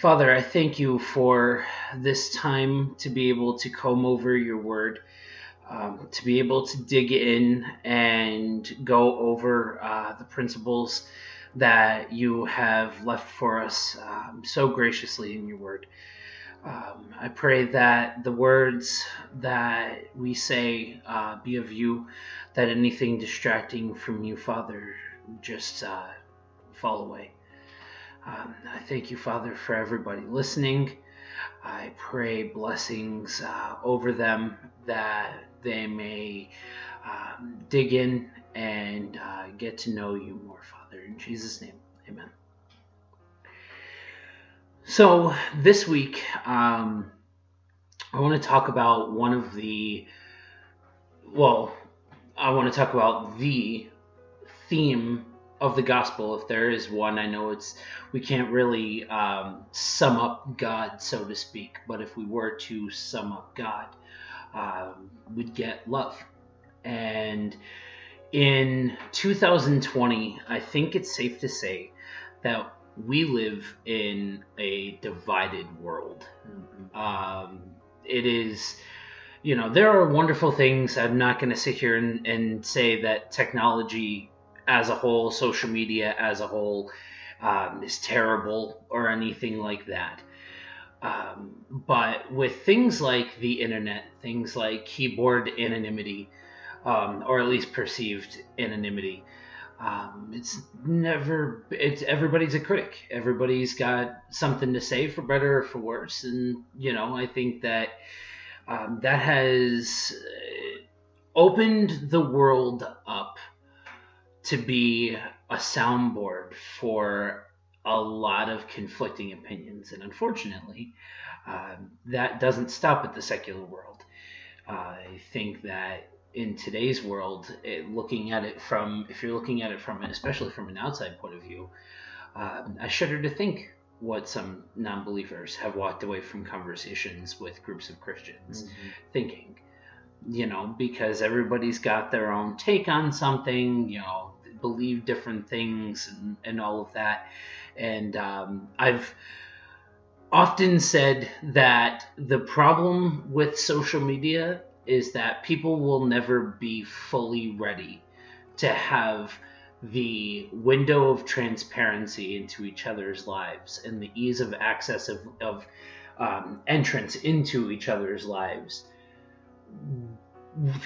Father, I thank you for this time to be able to comb over your word, to be able to dig in and go over the principles that you have left for us so graciously in your word. I pray that the words that we say be of you, that anything distracting from you, Father, just fall away. I thank you, Father, for everybody listening. I pray blessings over them, that they may dig in and get to know you more, Father. In Jesus' name, amen. So this week, I want to talk about the theme of the gospel, if there is one. I know we can't really sum up God, so to speak, but if we were to sum up God, we'd get love. And in 2020, I think it's safe to say that we live in a divided world. Mm-hmm. It is, there are wonderful things. I'm not going to sit here and say that technology as a whole, social media as a whole, is terrible or anything like that. But with things like the internet, things like keyboard anonymity, or at least perceived anonymity, everybody's a critic. Everybody's got something to say, for better or for worse. And, I think that that has opened the world up to be a soundboard for a lot of conflicting opinions. And unfortunately, that doesn't stop at the secular world. I think that in today's world, if you're looking at it from, especially from an outside point of view, I shudder to think what some non-believers have walked away from conversations with groups of Christians thinking. Because everybody's got their own take on something, believe different things and all of that. And I've often said that the problem with social media is that people will never be fully ready to have the window of transparency into each other's lives and the ease of access of entrance into each other's lives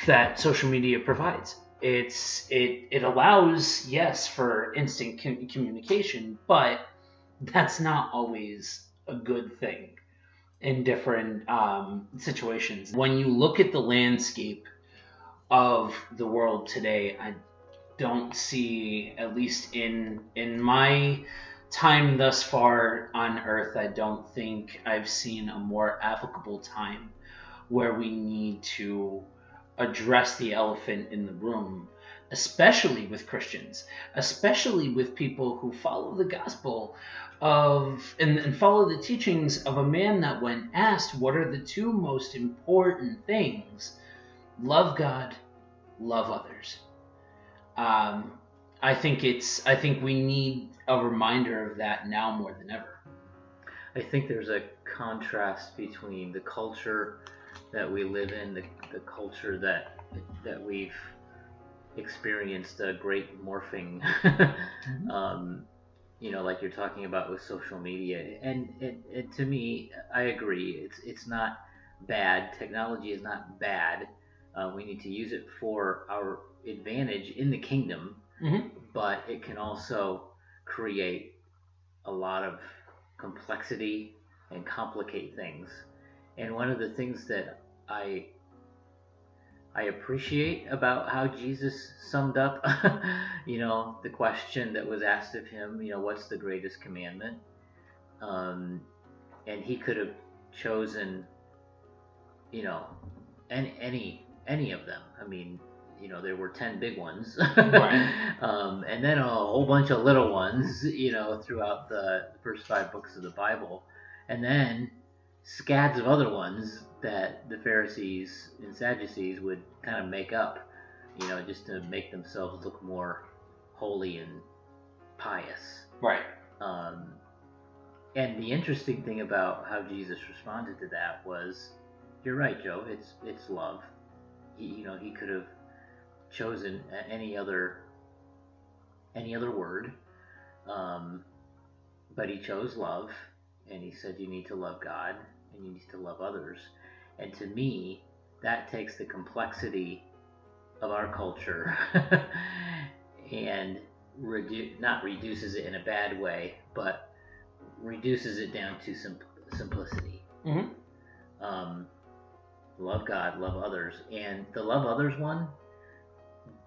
that social media provides. It allows, yes, for instant communication, but that's not always a good thing in different situations. When you look at the landscape of the world today, I don't see, at least in my time thus far on Earth, I don't think I've seen a more applicable time where we need to address the elephant in the room, especially with Christians, especially with people who follow the gospel and follow the teachings of a man that, when asked, what are the two most important things? Love God, love others. I think we need a reminder of that now more than ever. I think there's a contrast between the culture that we live in, the culture that we've experienced a great morphing, like you're talking about with social media. And it, to me, I agree. It's not bad. Technology is not bad. We need to use it for our advantage in the kingdom, but it can also create a lot of complexity and complicate things. And one of the things that I appreciate about how Jesus summed up, the question that was asked of him, what's the greatest commandment? And he could have chosen, any of them. I mean, there were 10 big ones, right. And then a whole bunch of little ones, throughout the first 5 books of the Bible. And then scads of other ones that the Pharisees and Sadducees would kind of make up, just to make themselves look more holy and pious. Right. And the interesting thing about how Jesus responded to that was, you're right, Joe, it's love. He could have chosen any other word, but he chose love, and he said you need to love God and you need to love others. And to me, that takes the complexity of our culture and not reduces it in a bad way, but reduces it down to simplicity. Mm-hmm. Love God, love others. And the love others one,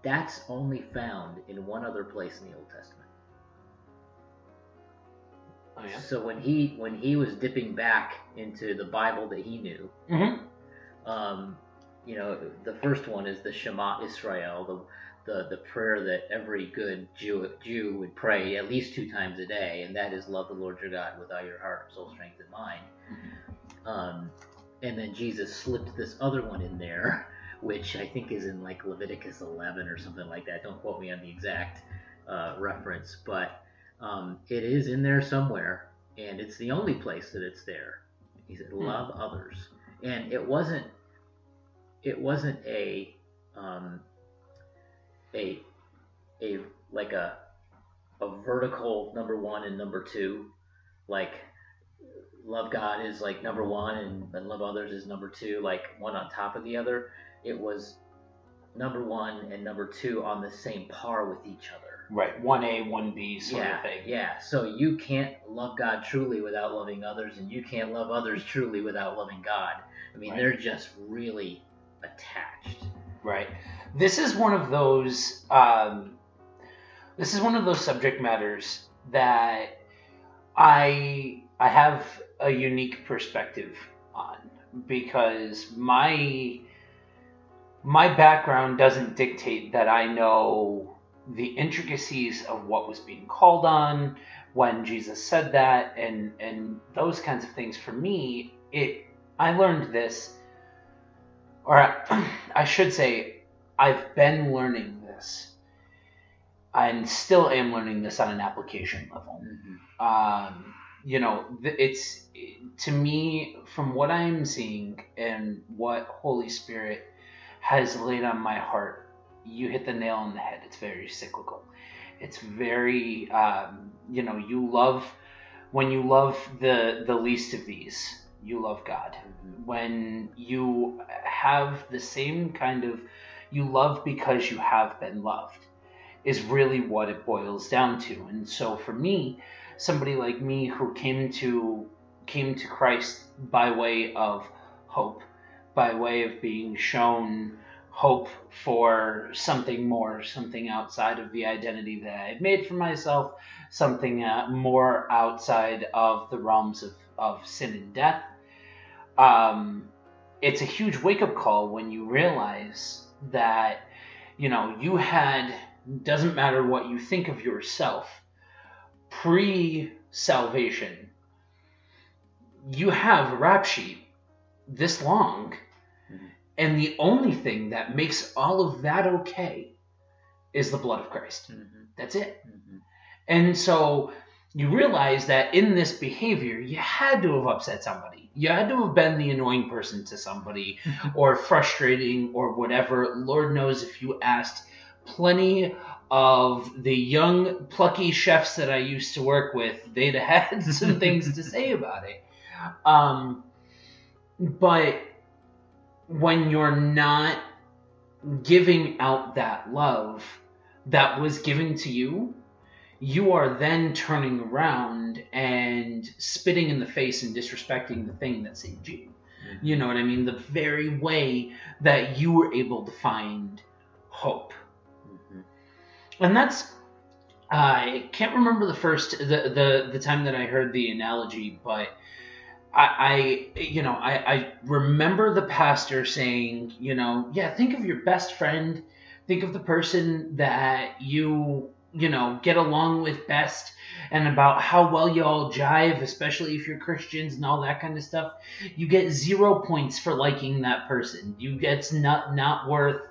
that's only found in one other place in the Old Testament. Oh, yeah? So when he was dipping back into the Bible that he knew, mm-hmm. The first one is the Shema Israel, the prayer that every good Jew would pray at least 2 times a day, and that is love the Lord your God with all your heart, soul, strength, and mind. Mm-hmm. And then Jesus slipped this other one in there, which I think is in like Leviticus 11 or something like that. Don't quote me on the exact reference, but it is in there somewhere, and it's the only place that it's there. He said, love others. And it wasn't a vertical number one and number two, like love God is like number one and love others is number two, like one on top of the other. It was number one and number two on the same par with each other. Right, 1A, 1B sort of thing. Yeah, so you can't love God truly without loving others, and you can't love others truly without loving God. I mean, They're just really attached. Right. This is one of those. This is one of those subject matters that I have a unique perspective on, because my background doesn't dictate that I know the intricacies of what was being called on when Jesus said that, and those kinds of things. For me, I learned this, or I should say, I've been learning this, and still am learning this on an application level. Mm-hmm. It's, to me, from what I'm seeing and what Holy Spirit has laid on my heart, you hit the nail on the head. It's very cyclical. It's very, when you love the least of these, you love God. Mm-hmm. When you have the same kind of, you love because you have been loved, is really what it boils down to. And so for me, somebody like me who came to Christ by way of hope, by way of being shown hope for something more, something outside of the identity that I had made for myself, something more outside of the realms of sin and death. It's a huge wake-up call when you realize that, you had, doesn't matter what you think of yourself, pre-salvation, you have a rap sheet this long, mm-hmm. and the only thing that makes all of that okay is the blood of Christ. Mm-hmm. That's it. Mm-hmm. And so you realize that in this behavior, you had to have upset somebody. You had to have been the annoying person to somebody, or frustrating, or whatever. Lord knows if you asked plenty of the young, plucky chefs that I used to work with, they'd have had some things to say about it. But when you're not giving out that love that was given to you, you are then turning around and spitting in the face and disrespecting the thing that saved you. Mm-hmm. You know what I mean? The very way that you were able to find hope. Mm-hmm. And that's, I can't remember the time that I heard the analogy, but I remember the pastor saying, think of your best friend, think of the person that you get along with best, and about how well you all jive, especially if you're Christians and all that kind of stuff. You get 0 points for liking that person. It's not worth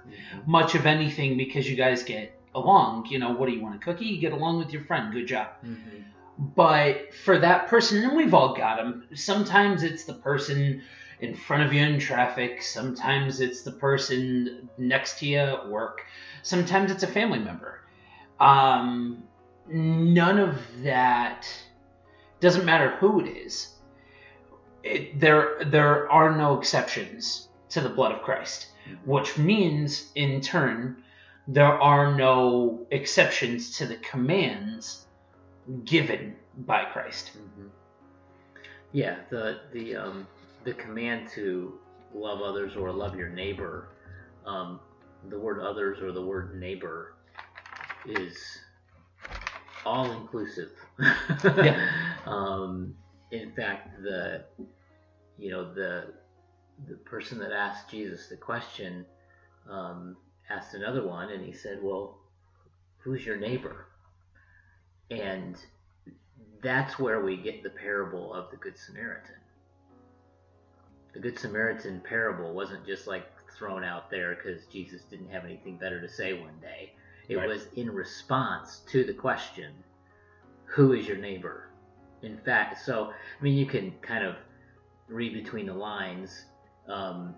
much of anything because you guys get along. What do you want, a cookie? You get along with your friend. Good job. Mm-hmm. But for that person, and we've all got them, sometimes it's the person in front of you in traffic, sometimes it's the person next to you at work, sometimes it's a family member. None of that, doesn't matter who it is. There are no exceptions to the blood of Christ, which means, in turn, there are no exceptions to the commands given by Christ. Mm-hmm. Yeah, the command to love others or love your neighbor, the word others or the word neighbor is all inclusive. Yeah. In fact, the person that asked Jesus the question asked another one, and he said, "Well, who's your neighbor?" And that's where we get the parable of the Good Samaritan. The Good Samaritan parable wasn't just like thrown out there because Jesus didn't have anything better to say one day. It right. was in response to the question, who is your neighbor? In fact, so, I mean, you can kind of read between the lines, the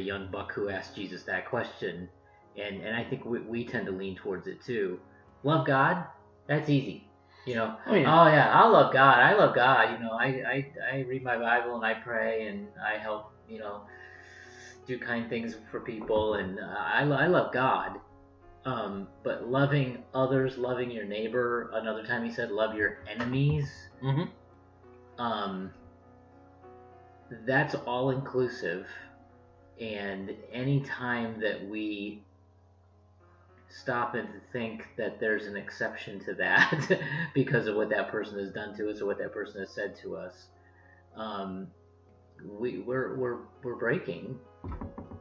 young buck who asked Jesus that question, and I think we tend to lean towards it too. Love God? That's easy. I love God. I love God. I read my Bible and I pray and I help, do kind things for people, and I love God. But loving others, loving your neighbor, another time he said, love your enemies. Mm-hmm. That's all inclusive. And any time that we stop and think that there's an exception to that because of what that person has done to us or what that person has said to us, we're breaking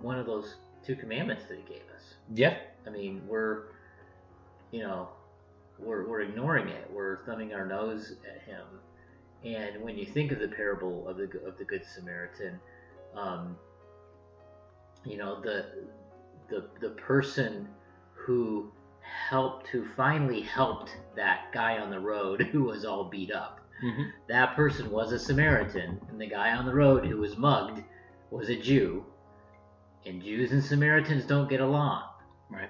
one of those two commandments that he gave us. Yeah. I mean, we're ignoring it. We're thumbing our nose at him. And when you think of the parable of the Good Samaritan, the person who finally helped that guy on the road who was all beat up. Mm-hmm. That person was a Samaritan, and the guy on the road who was mugged was a Jew. And Jews and Samaritans don't get along. Right.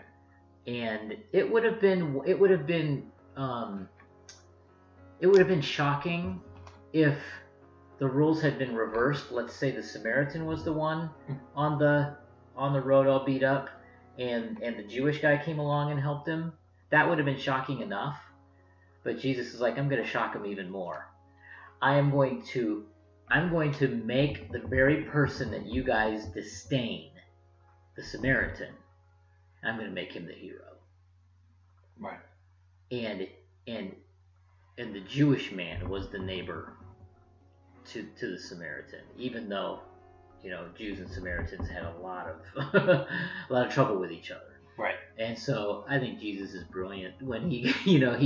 And it would have been shocking if the rules had been reversed. Let's say the Samaritan was the one on the road all beat up, and the Jewish guy came along and helped him. That would have been shocking enough. But Jesus is like, I'm going to shock him even more. I'm going to make the very person that you guys disdain, the Samaritan, I'm going to make him the hero. Right. And the Jewish man was the neighbor to the Samaritan, even though, Jews and Samaritans had a lot of trouble with each other. Right. And so I think Jesus is brilliant when he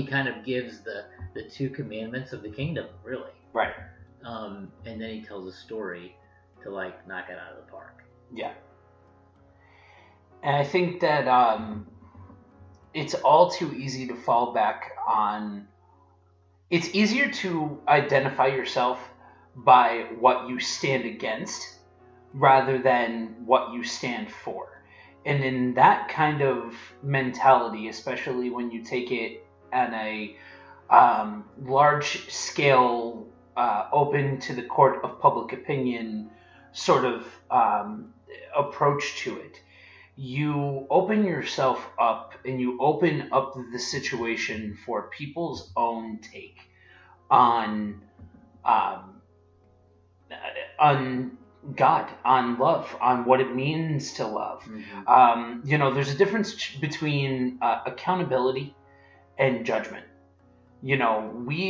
kind of gives the two commandments of the kingdom, really. Right. And then he tells a story to knock it out of the park. Yeah. And I think that it's all too easy to fall back on. It's easier to identify yourself by what you stand against rather than what you stand for. And in that kind of mentality, especially when you take it at a large scale, open to the court of public opinion sort of approach to it, you open yourself up and you open up the situation for people's own take on God, on love, on what it means to love. Mm-hmm. There's a difference between accountability and judgment. We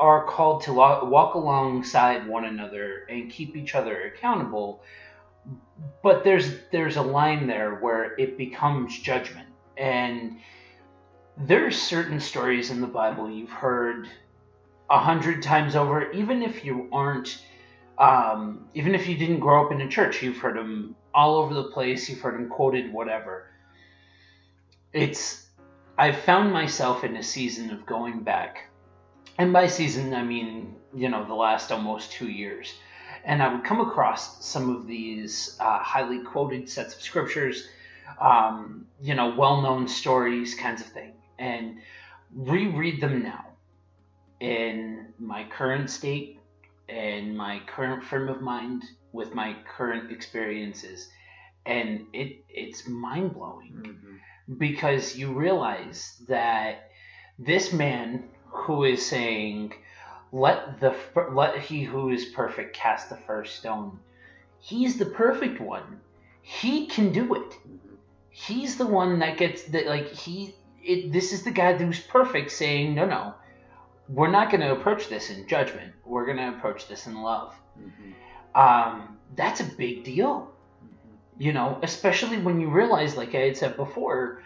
are called to walk alongside one another and keep each other accountable. But there's a line there where it becomes judgment. And there are certain stories in the Bible you've heard 100 times over, even if you aren't, even if you didn't grow up in a church. You've heard them all over the place. You've heard them quoted, whatever. I've found myself in a season of going back And by season, I mean, you know, the last almost 2 years. And I would come across some of these highly quoted sets of scriptures, you know, well-known stories, kinds of thing, and reread them now in my current state and my current frame of mind with my current experiences. And it's mind-blowing because you realize that this man who is saying, let he who is perfect cast the first stone. He's the perfect one. He can do it. He's the one that gets that. Like this is the guy who's perfect saying, no, we're not going to approach this in judgment. We're going to approach this in love. That's a big deal, you know, especially when you realize, like I had said before,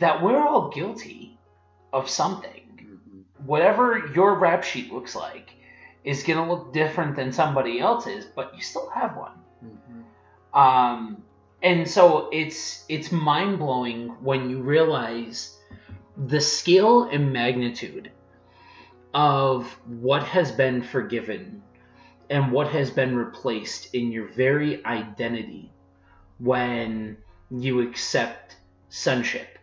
that we're all guilty of something. Whatever your rap sheet looks like is going to look different than somebody else's, but you still have one. And so it's mind-blowing when you realize the scale and magnitude of what has been forgiven and what has been replaced in your very identity when you accept sonship,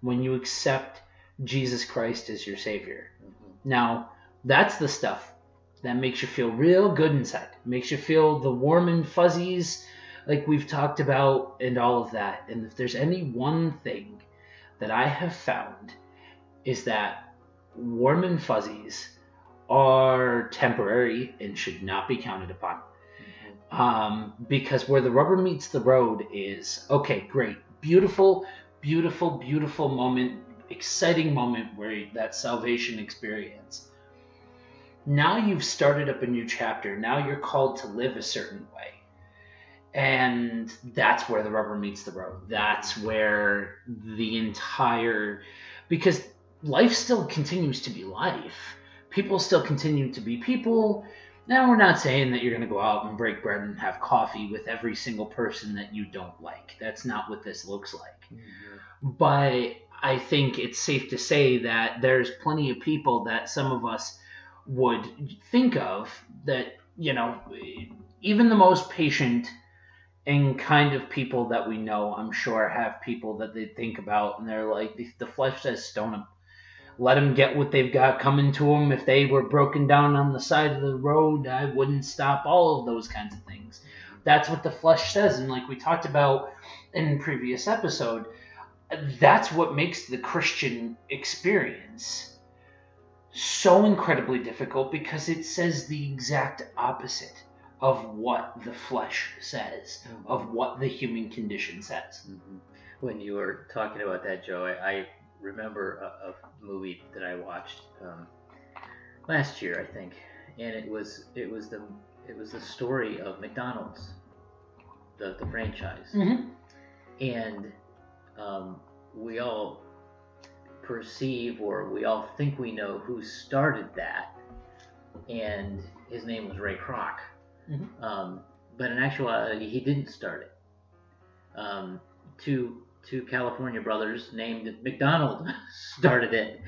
when you accept Jesus Christ as your Savior. Now, that's the stuff that makes you feel real good inside. Makes you feel the warm and fuzzies like we've talked about and all of that. And if there's any one thing that I have found is that warm and fuzzies are temporary and should not be counted upon. Because where the rubber meets the road is, okay, great, beautiful moment, exciting moment where that salvation experience. Now you've started up a new chapter. Now you're called to live a certain way. And that's where the rubber meets the road. That's where the entire, because life still continues to be life. People still continue to be people. Now we're not saying that you're going to go out and break bread and have coffee with every single person that you don't like. That's not what this looks like. But I think it's safe to say that there's plenty of people that some of us would think of that, you know, even the most patient and kind of people that we know, I'm sure have people that they think about and they're like, the flesh says stone them. Let them get what they've got coming to them. If they were broken down on the side of the road, I wouldn't stop, all of those kinds of things. That's what the flesh says. And like we talked about in the previous episode, that's what makes the Christian experience so incredibly difficult, because it says the exact opposite of what the flesh says, of what the human condition says. When you were talking about that, Joe, I remember a movie that I watched last year, I think, and it was the story of McDonald's, the franchise, and we all perceive, or we all think we know who started that, and his name was Ray Kroc, but in actuality, he didn't start it. Two California brothers named McDonald started it,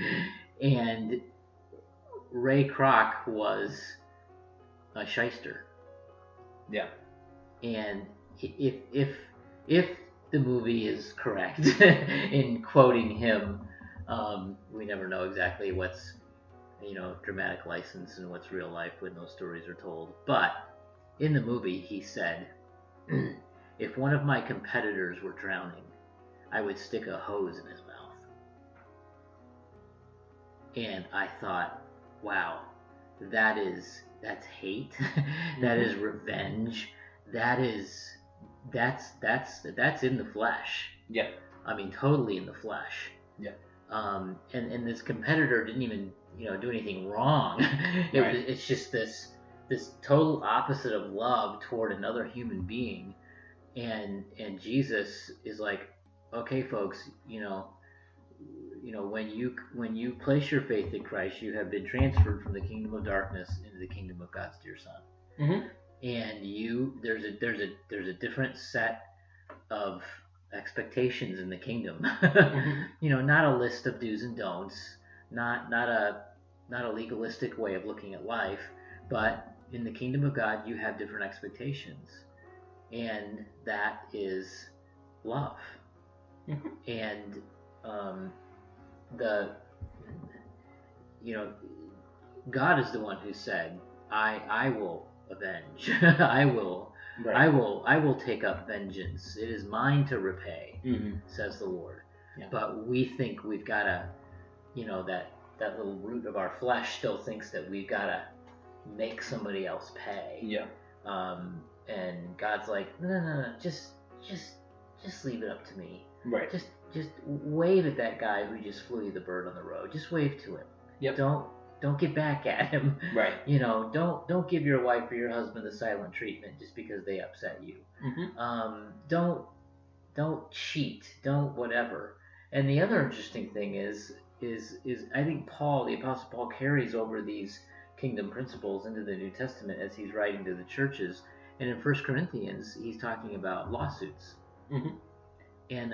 and Ray Kroc was a shyster. Yeah. And if the movie is correct in quoting him, we never know exactly what's, you know, dramatic license and what's real life when those stories are told. But in the movie, he said, "If one of my competitors were drowning, I would stick a hose in his mouth." And I thought, wow, that's hate. That is revenge. That's in the flesh. Yeah. I mean, totally in the flesh. Yeah. And this competitor didn't even, you know, do anything wrong. It's just this total opposite of love toward another human being. And Jesus is like, okay, folks, you know, when you place your faith in Christ, you have been transferred from the kingdom of darkness into the kingdom of God's dear Son. And there's a different set of expectations in the kingdom. You know, not a list of do's and don'ts, not a not a legalistic way of looking at life, but in the kingdom of God, you have different expectations. And that is love. And God is the one who said, I will avenge. I will take up vengeance. It is mine to repay, says the Lord. Yeah. But we think we've got to, that little root of our flesh still thinks that we've got to make somebody else pay. Yeah. And God's like, no, just leave it up to me. Right. Just wave at that guy who just flew you the bird on the road. Just wave to him. Yep. Don't get back at him. Right. Don't give your wife or your husband the silent treatment just because they upset you. Mm-hmm. Don't cheat. Don't whatever. And the other interesting thing is I think Paul, the Apostle Paul, carries over these kingdom principles into the New Testament as he's writing to the churches. And in 1 Corinthians, he's talking about lawsuits. Mm-hmm. And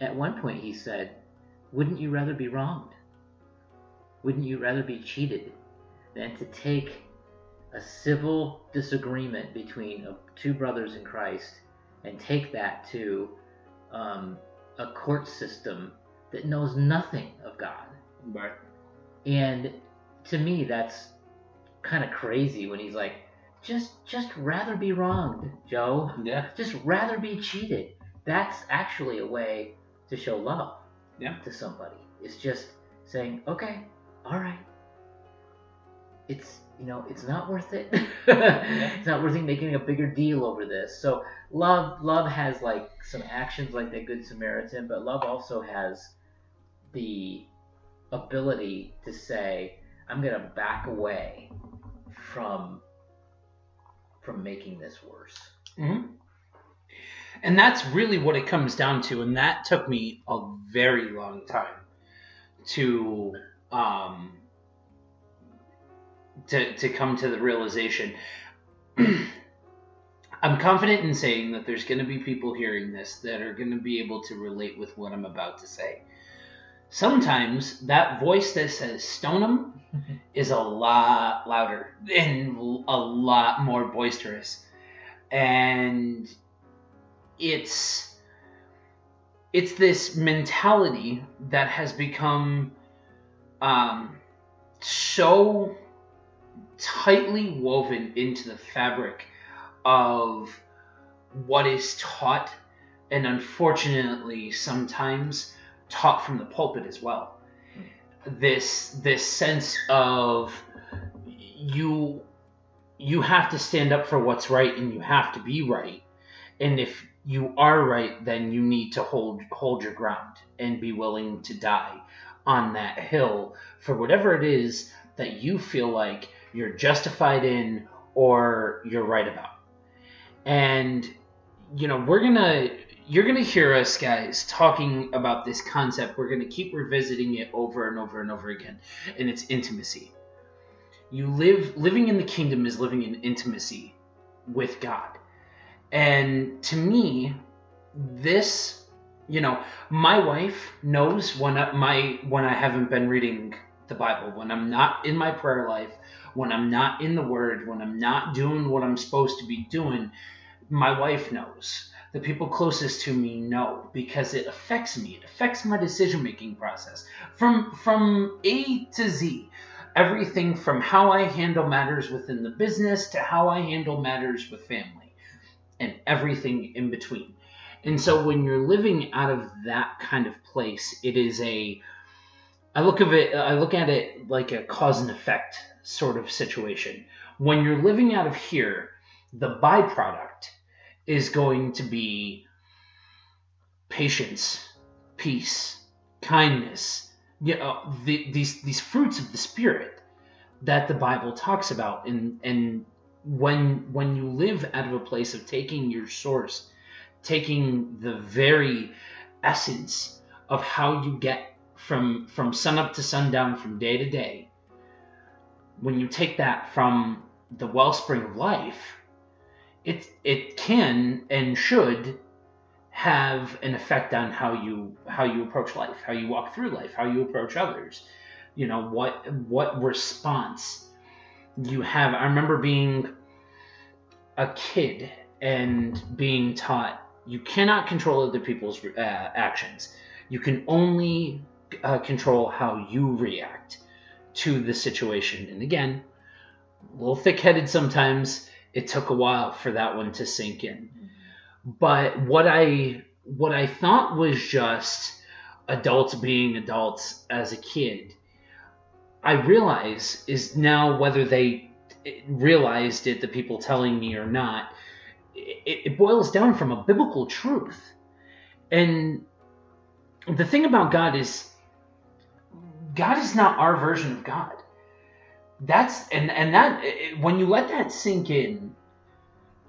at one point he said, wouldn't you rather be wronged? Wouldn't you rather be cheated than to take a civil disagreement between two brothers in Christ and take that to a court system that knows nothing of God? Right. And to me, that's kind of crazy when he's like, just rather be wronged, Joe. Yeah. Just rather be cheated. That's actually a way to show love to somebody. It's just saying, okay, all right. It's, it's not worth it. It's not worth it making a bigger deal over this. So love has like some actions like the Good Samaritan, but love also has the ability to say, I'm going to back away from making this worse. Mm-hmm. And that's really what it comes down to, and that took me a very long time to come to the realization. I'm confident in saying that there's going to be people hearing this that are going to be able to relate with what I'm about to say. Sometimes that voice that says stone them is a lot louder and a lot more boisterous. And it's this mentality that has become so tightly woven into the fabric of what is taught, and unfortunately sometimes taught from the pulpit as well. This sense of you have to stand up for what's right, and you have to be right, and if you are right, then you need to hold your ground and be willing to die on that hill for whatever it is that you feel like you're justified in or you're right about. And, you're going to hear us guys talking about this concept. We're going to keep revisiting it over and over and over again. And it's intimacy. Living in the kingdom is living in intimacy with God. And to me, this, my wife knows when I haven't been reading the Bible, when I'm not in my prayer life, when I'm not in the Word, when I'm not doing what I'm supposed to be doing, my wife knows. The people closest to me know, because it affects me. It affects my decision-making process from A to Z. Everything from how I handle matters within the business to how I handle matters with family, and everything in between. And so when you're living out of that kind of place, it is I look at it like a cause and effect sort of situation. When you're living out of here, the byproduct is going to be patience, peace, kindness, these fruits of the Spirit that the Bible talks about and when you live out of a place of taking your source, taking the very essence of how you get from sunup to sundown, from day to day, when you take that from the wellspring of life, it can and should have an effect on how you approach life, how you walk through life, how you approach others. you know, what response you have. I remember being a kid and being taught you cannot control other people's actions. You can only control how you react to the situation. And again, a little thick-headed sometimes. It took a while for that one to sink in. But what I thought was just adults being adults as a kid, I realize is now, whether they realized it, the people telling me or not, it boils down from a biblical truth. And the thing about God is not our version of God. That's and that, when you let that sink in,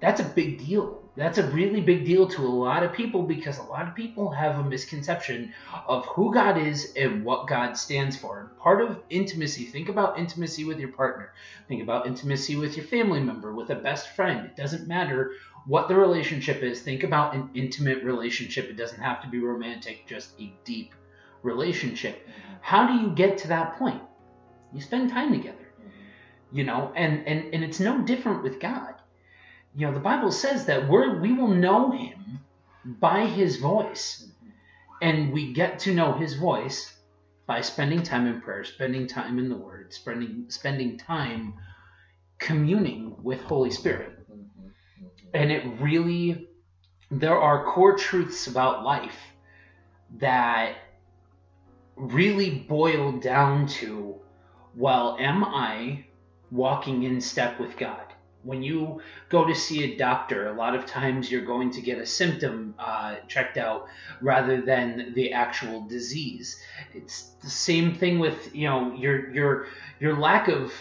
that's a big deal. That's a really big deal to a lot of people, because a lot of people have a misconception of who God is and what God stands for. And part of intimacy, think about intimacy with your partner. Think about intimacy with your family member, with a best friend. It doesn't matter what the relationship is. Think about an intimate relationship. It doesn't have to be romantic, just a deep relationship. How do you get to that point? You spend time together. You know, and it's no different with God. You know, the Bible says that we will know him by his voice. And we get to know his voice by spending time in prayer, spending time in the Word, spending time communing with Holy Spirit. And there are core truths about life that really boil down to, well, am I walking in step with God? When you go to see a doctor, a lot of times you're going to get a symptom checked out rather than the actual disease. It's the same thing with, you know, your lack of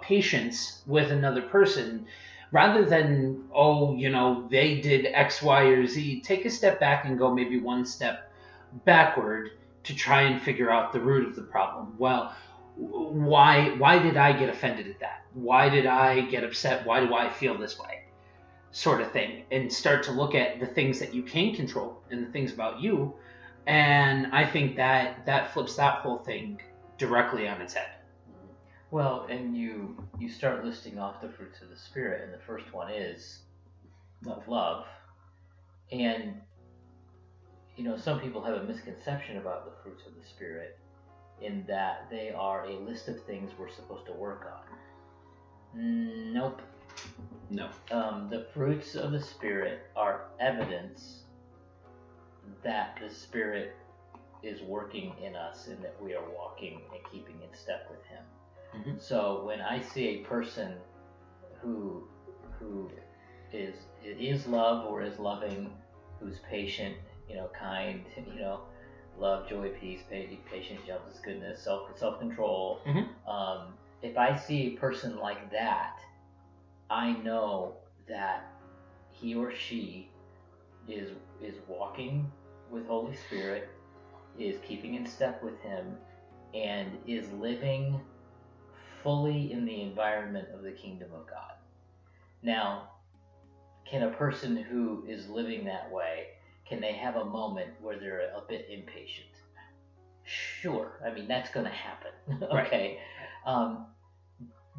patience with another person. Rather than, oh, you know, they did X, Y, or Z, take a step back and go maybe one step backward to try and figure out the root of the problem. Well, why did I get offended at that? Why did I get upset? Why do I feel this way? Sort of thing. And start to look at the things that you can control and the things about you. And I think that flips that whole thing directly on its head. Well, and you start listing off the fruits of the Spirit, and the first one is love. And, you know, some people have a misconception about the fruits of the Spirit, in that they are a list of things we're supposed to work on. Nope. No. The fruits of the Spirit are evidence that the Spirit is working in us and that we are walking and keeping in step with him. Mm-hmm. So when I see a person who is love or is loving, who's patient, you know, kind, you know, love, joy, peace, patience, gentleness, goodness, self-control. Mm-hmm. If I see a person like that, I know that he or she is walking with Holy Spirit, is keeping in step with him, and is living fully in the environment of the kingdom of God. Now, can a person who is living that way, can they have a moment where they're a bit impatient? Sure. I mean, that's going to happen. Okay. Right.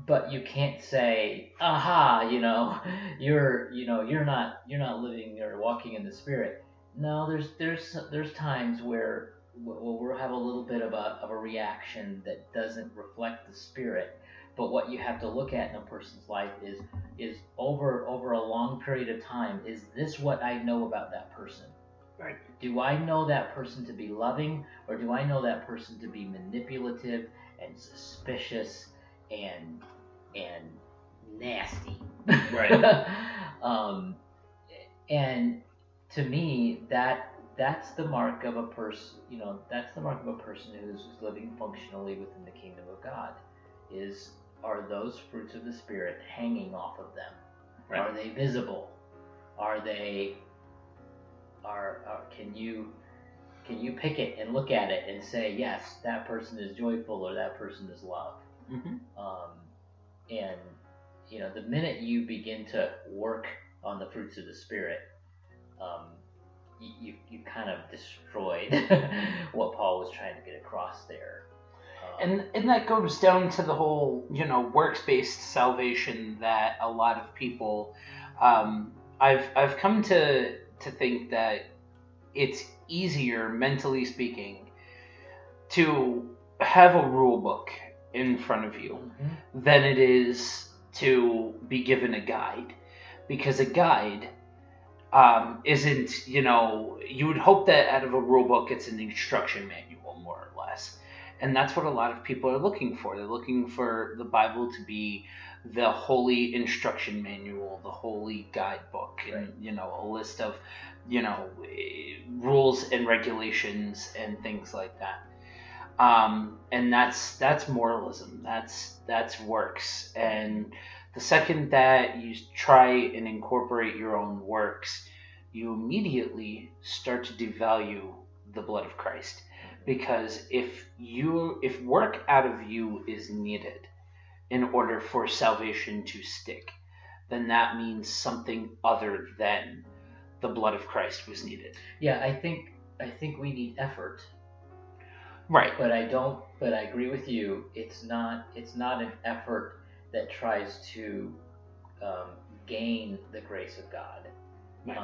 But you can't say, aha, you know, you're not living or walking in the Spirit. No, there's times where we'll have a little bit of a reaction that doesn't reflect the Spirit. But what you have to look at in a person's life is over a long period of time, is this what I know about that person? Right. Do I know that person to be loving, or do I know that person to be manipulative and suspicious and nasty? Right. And to me, that's the mark of a person. You know, that's the mark of a person who's living functionally within the kingdom of God. Are those fruits of the Spirit hanging off of them? Right. Are they visible? Can you pick it and look at it and say, yes, that person is joyful, or that person is love? Mm-hmm. And you know, the minute you begin to work on the fruits of the Spirit, you kind of destroyed what Paul was trying to get across there. And that goes down to the whole, works-based salvation that a lot of people, I've come to think that it's easier, mentally speaking, to have a rule book in front of you mm-hmm. than it is to be given a guide, because a guide isn't, you would hope that out of a rule book, it's an instruction manual, more or less. And that's what a lot of people are looking for. They're looking for the Bible to be the holy instruction manual, the holy guidebook, right. and, a list of, rules and regulations and things like that. And that's moralism. That's works. And the second that you try and incorporate your own works, you immediately start to devalue the blood of Christ. Because if work out of you is needed in order for salvation to stick, then that means something other than the blood of Christ was needed. Yeah, I think we need effort. Right. But I agree with you. It's not an effort that tries to gain the grace of God. Right.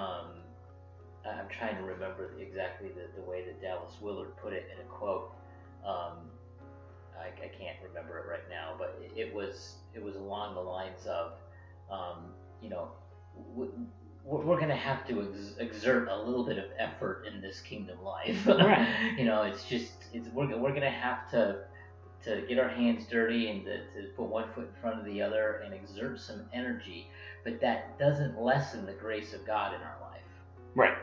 I'm trying to remember exactly the way that Dallas Willard put it in a quote. I can't remember it right now, but it was along the lines of, we're going to have to exert a little bit of effort in this kingdom life. Right. We're going to have to get our hands dirty and to put one foot in front of the other and exert some energy, but that doesn't lessen the grace of God in our life. Right.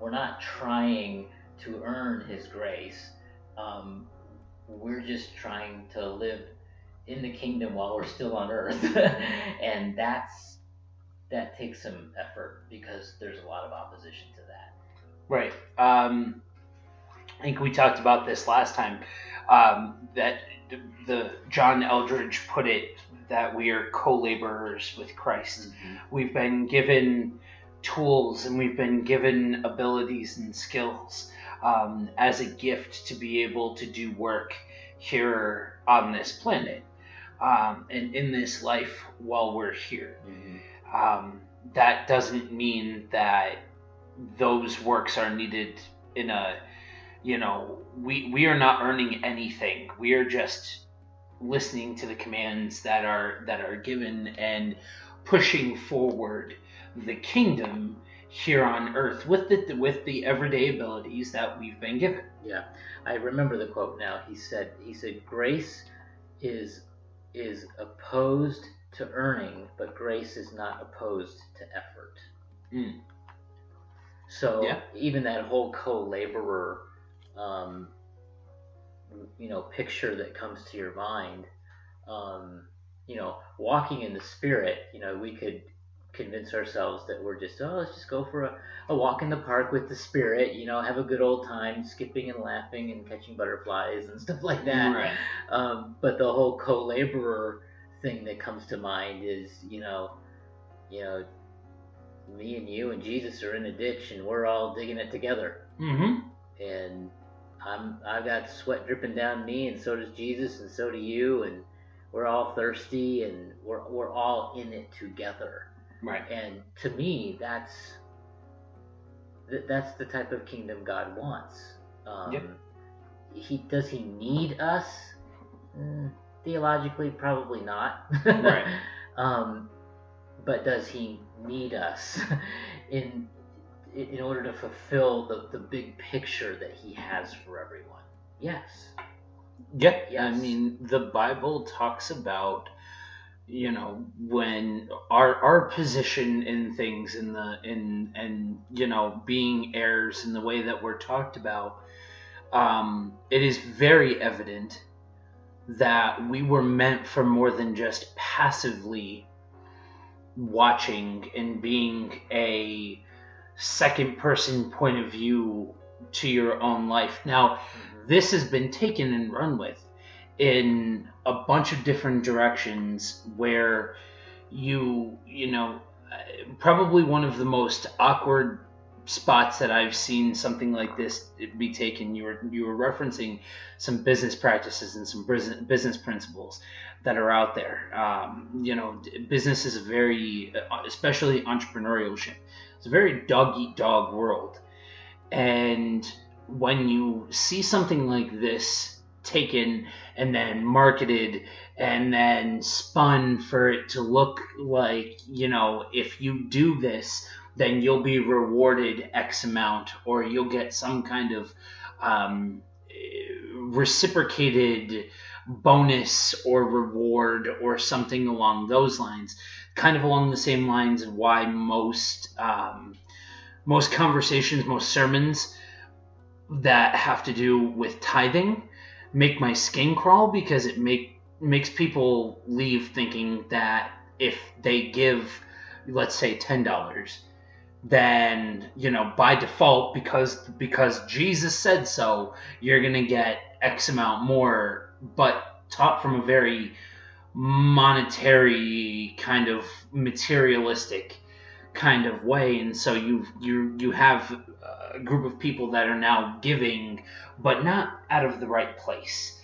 We're not trying to earn His grace. We're just trying to live in the kingdom while we're still on earth, and that takes some effort because there's a lot of opposition to that. Right. I think we talked about this last time. That the John Eldridge put it that we are co-laborers with Christ. Mm-hmm. We've been given tools and we've been given abilities and skills as a gift to be able to do work here on this planet and in this life while we're here. Mm-hmm. That doesn't mean that those works are needed in a, we are not earning anything. We are just listening to the commands that are given and pushing forward the kingdom here on earth with the everyday abilities that we've been given. Yeah, I remember the quote now. He said, "Grace is opposed to earning, but grace is not opposed to effort." Mm. So yeah. Even that whole co-laborer, picture that comes to your mind, walking in the Spirit, we could convince ourselves that we're just, let's just go for a walk in the park with the Spirit, have a good old time skipping and laughing and catching butterflies and stuff like that. Right. But the whole co-laborer thing that comes to mind is, me and you and Jesus are in a ditch and we're all digging it together. Mm-hmm. And I've got sweat dripping down me, and so does Jesus, and so do you, and we're all thirsty, and we're all in it together. Right. And to me, that's the type of kingdom God wants. Yep. Does He need us? Theologically, probably not. Right. But does He need us in order to fulfill the big picture that He has for everyone? Yes. Yeah. Yes. I mean, the Bible talks about, when our position in things being heirs in the way that we're talked about, it is very evident that we were meant for more than just passively watching and being a second person point of view to your own life. Now, this has been taken and run with in a bunch of different directions where probably one of the most awkward spots that I've seen something like this be taken, you were referencing some business practices and some business principles that are out there. Business is especially entrepreneurship, it's a very dog-eat-dog world. And when you see something like this taken and then marketed and then spun for it to look like, if you do this, then you'll be rewarded X amount, or you'll get some kind of reciprocated bonus or reward or something along those lines, kind of along the same lines of why most conversations, most sermons that have to do with tithing make my skin crawl, because it makes people leave thinking that if they give, let's say, $10, then, by default, because Jesus said so, you're going to get X amount more, but taught from a very monetary kind of materialistic kind of way. And so you have a group of people that are now giving, but not out of the right place.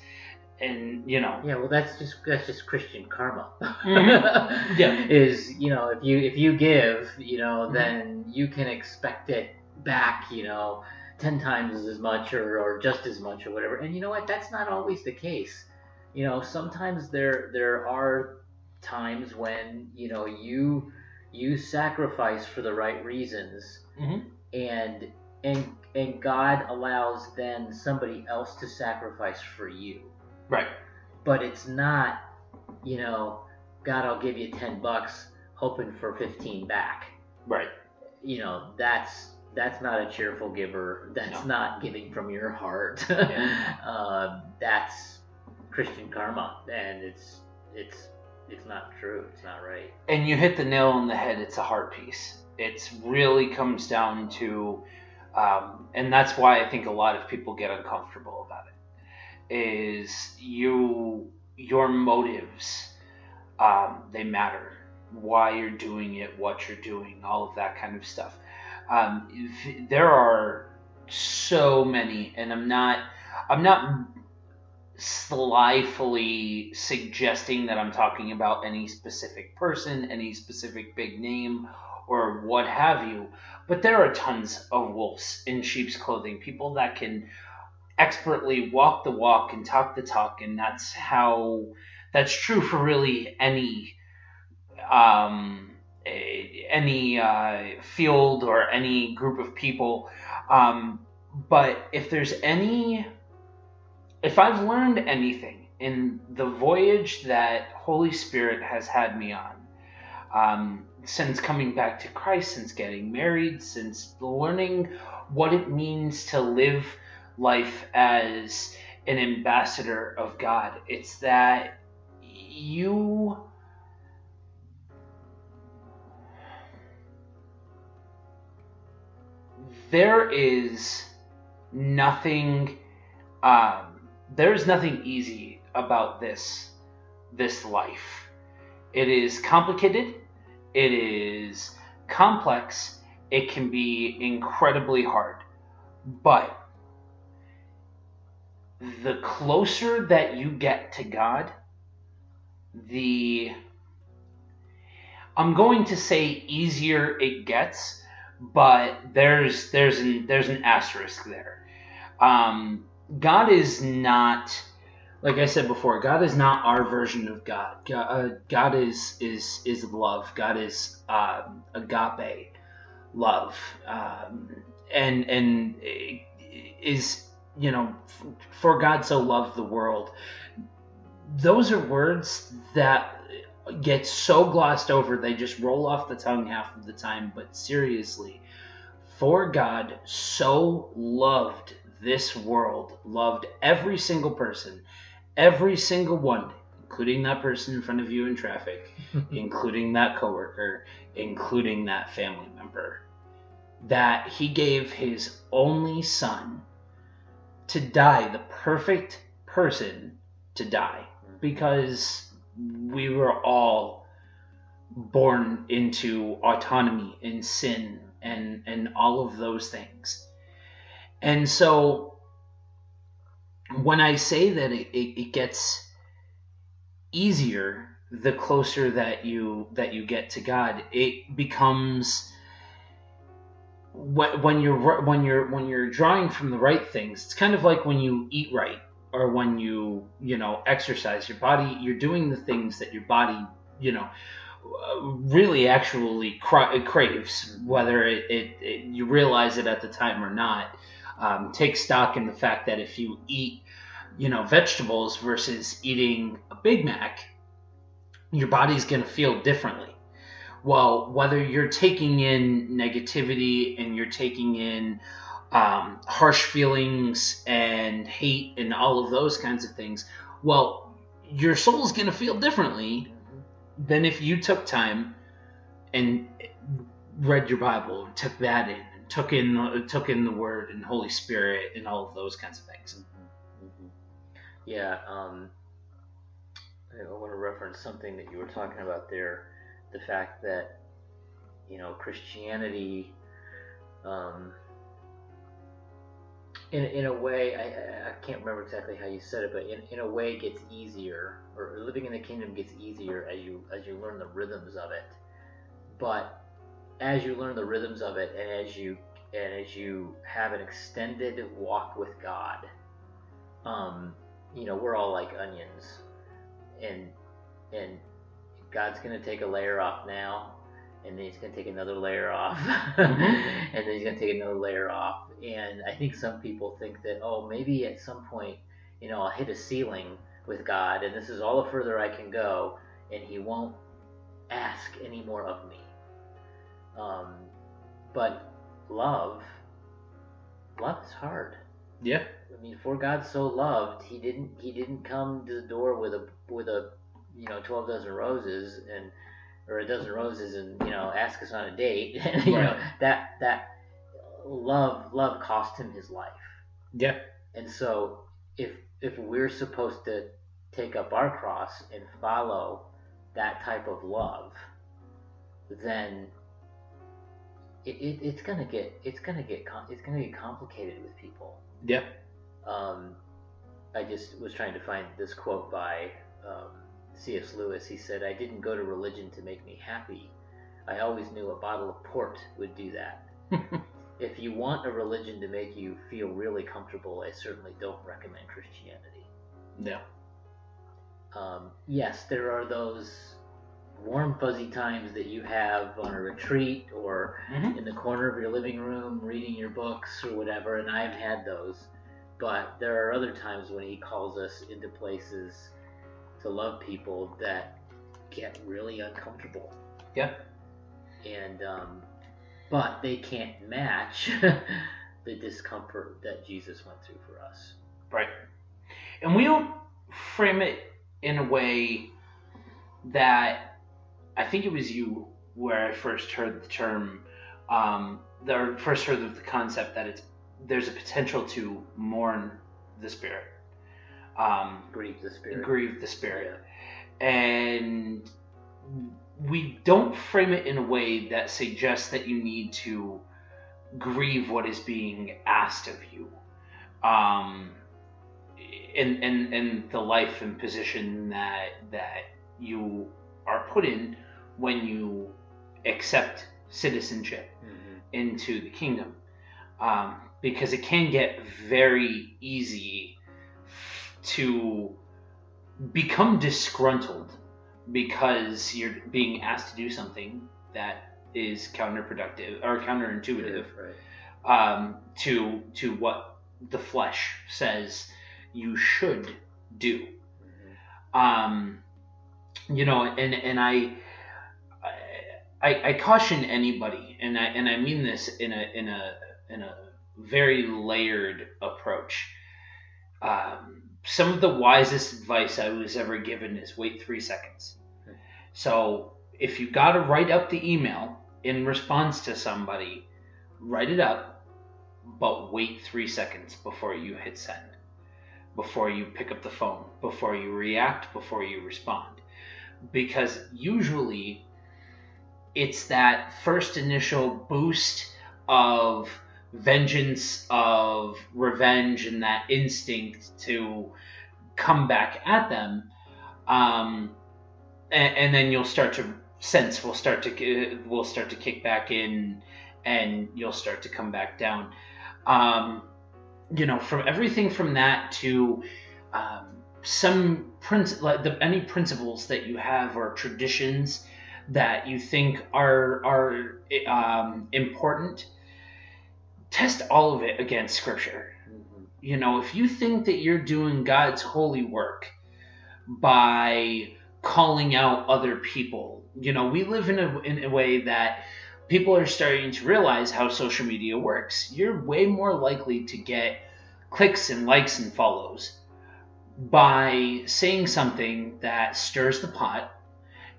And yeah, well, that's just Christian karma. Mm-hmm. Yeah, is if you give, then you can expect it back, 10 times as much or just as much or whatever. And you know what? That's not always the case. Sometimes there are times when you sacrifice for the right reasons, mm-hmm. and God allows then somebody else to sacrifice for you. Right. But it's not, God, I'll give you $10 hoping for 15 back. Right. That's not a cheerful giver. That's not giving from your heart. Yeah. That's Christian karma. And it's not true. It's not right. And you hit the nail on the head. It's a heart piece. It really comes down to, and that's why I think a lot of people get uncomfortable about it. Is your motives, they matter, why you're doing it, what you're doing, all of that kind of stuff. There are so many, and I'm not slyly suggesting that I'm talking about any specific person, any specific big name, or what have you, but there are tons of wolves in sheep's clothing, people that can expertly walk the walk and talk the talk, and that's true for really any field or any group of people. But if I've learned anything in the voyage that Holy Spirit has had me on, since coming back to Christ, since getting married, since learning what it means to live life as an ambassador of God, it's that there's nothing easy about this life. It is complicated, it is complex, it can be incredibly hard, but the closer that you get to God, I'm going to say easier it gets, but there's an asterisk there. God is not, like I said before, God is not our version of God. God is love. God is agape love, and is. For God so loved the world. Those are words that get so glossed over, they just roll off the tongue half of the time. But seriously, for God so loved this world, loved every single person, every single one, including that person in front of you in traffic, including that coworker, including that family member, that he gave his only son to die, the perfect person to die, because we were all born into autonomy and sin and all of those things. And so when I say that it gets easier the closer that you get to God, it becomes when you're drawing from the right things. It's kind of like when you eat right, or when you exercise your body. You're doing the things that your body really actually craves, whether it you realize it at the time or not. Take stock in the fact that if you eat vegetables versus eating a Big Mac, your body's going to feel differently. Well, whether you're taking in negativity and you're taking in harsh feelings and hate and all of those kinds of things, well, your soul's going to feel differently than if you took time and read your Bible and took that in and took in the Word and Holy Spirit and all of those kinds of things. Mm-hmm. Yeah, I want to reference something that you were talking about there, the fact that, Christianity, in a way, I can't remember exactly how you said it, but in a way it gets easier, or living in the kingdom gets easier as you learn the rhythms of it. But as you learn the rhythms of it, and as you have an extended walk with God, we're all like onions, and God's going to take a layer off now, and then he's going to take another layer off, and then he's going to take another layer off. And I think some people think that, maybe at some point, I'll hit a ceiling with God, and this is all the further I can go, and he won't ask any more of me. But love is hard. Yeah. I mean, for God so loved, he didn't come to the door with a 12 dozen roses or a dozen roses and ask us on a date. That love cost him his life. Yeah. And so if we're supposed to take up our cross and follow that type of love, then it's gonna get complicated with people. Yeah. I just was trying to find this quote by C.S. Lewis. He said, "I didn't go to religion to make me happy. I always knew a bottle of port would do that." If you want a religion to make you feel really comfortable, I certainly don't recommend Christianity. No. Yes, there are those warm, fuzzy times that you have on a retreat or in the corner of your living room reading your books or whatever, and I've had those. But there are other times when he calls us into places to love people that get really uncomfortable. Yeah. And but they can't match the discomfort that Jesus went through for us. Right. And we don't frame it in a way that, I think it was you where I first heard the term, first heard of the concept that there's a potential to mourn the Spirit. Grieve the Spirit. Grieve the Spirit. Yeah. And we don't frame it in a way that suggests that you need to grieve what is being asked of you in the life and position that you are put in when you accept citizenship into the kingdom. Because it can get very easy to become disgruntled because you're being asked to do something that is counterproductive or counterintuitive to what the flesh says you should do. And I caution anybody, and I mean this in a very layered approach. Some of the wisest advice I was ever given is wait 3 seconds. So if you got to write up the email in response to somebody, write it up, but wait 3 seconds before you hit send, before you pick up the phone, before you react, before you respond. Because usually it's that first initial boost of vengeance, of revenge, and that instinct to come back at them. And then you'll start to sense, we'll start to kick back in, and you'll start to come back down. From everything from that to any principles that you have or traditions that you think are important, test all of it against Scripture. Mm-hmm. If you think that you're doing God's holy work by calling out other people, we live in a way that people are starting to realize how social media works. You're way more likely to get clicks and likes and follows by saying something that stirs the pot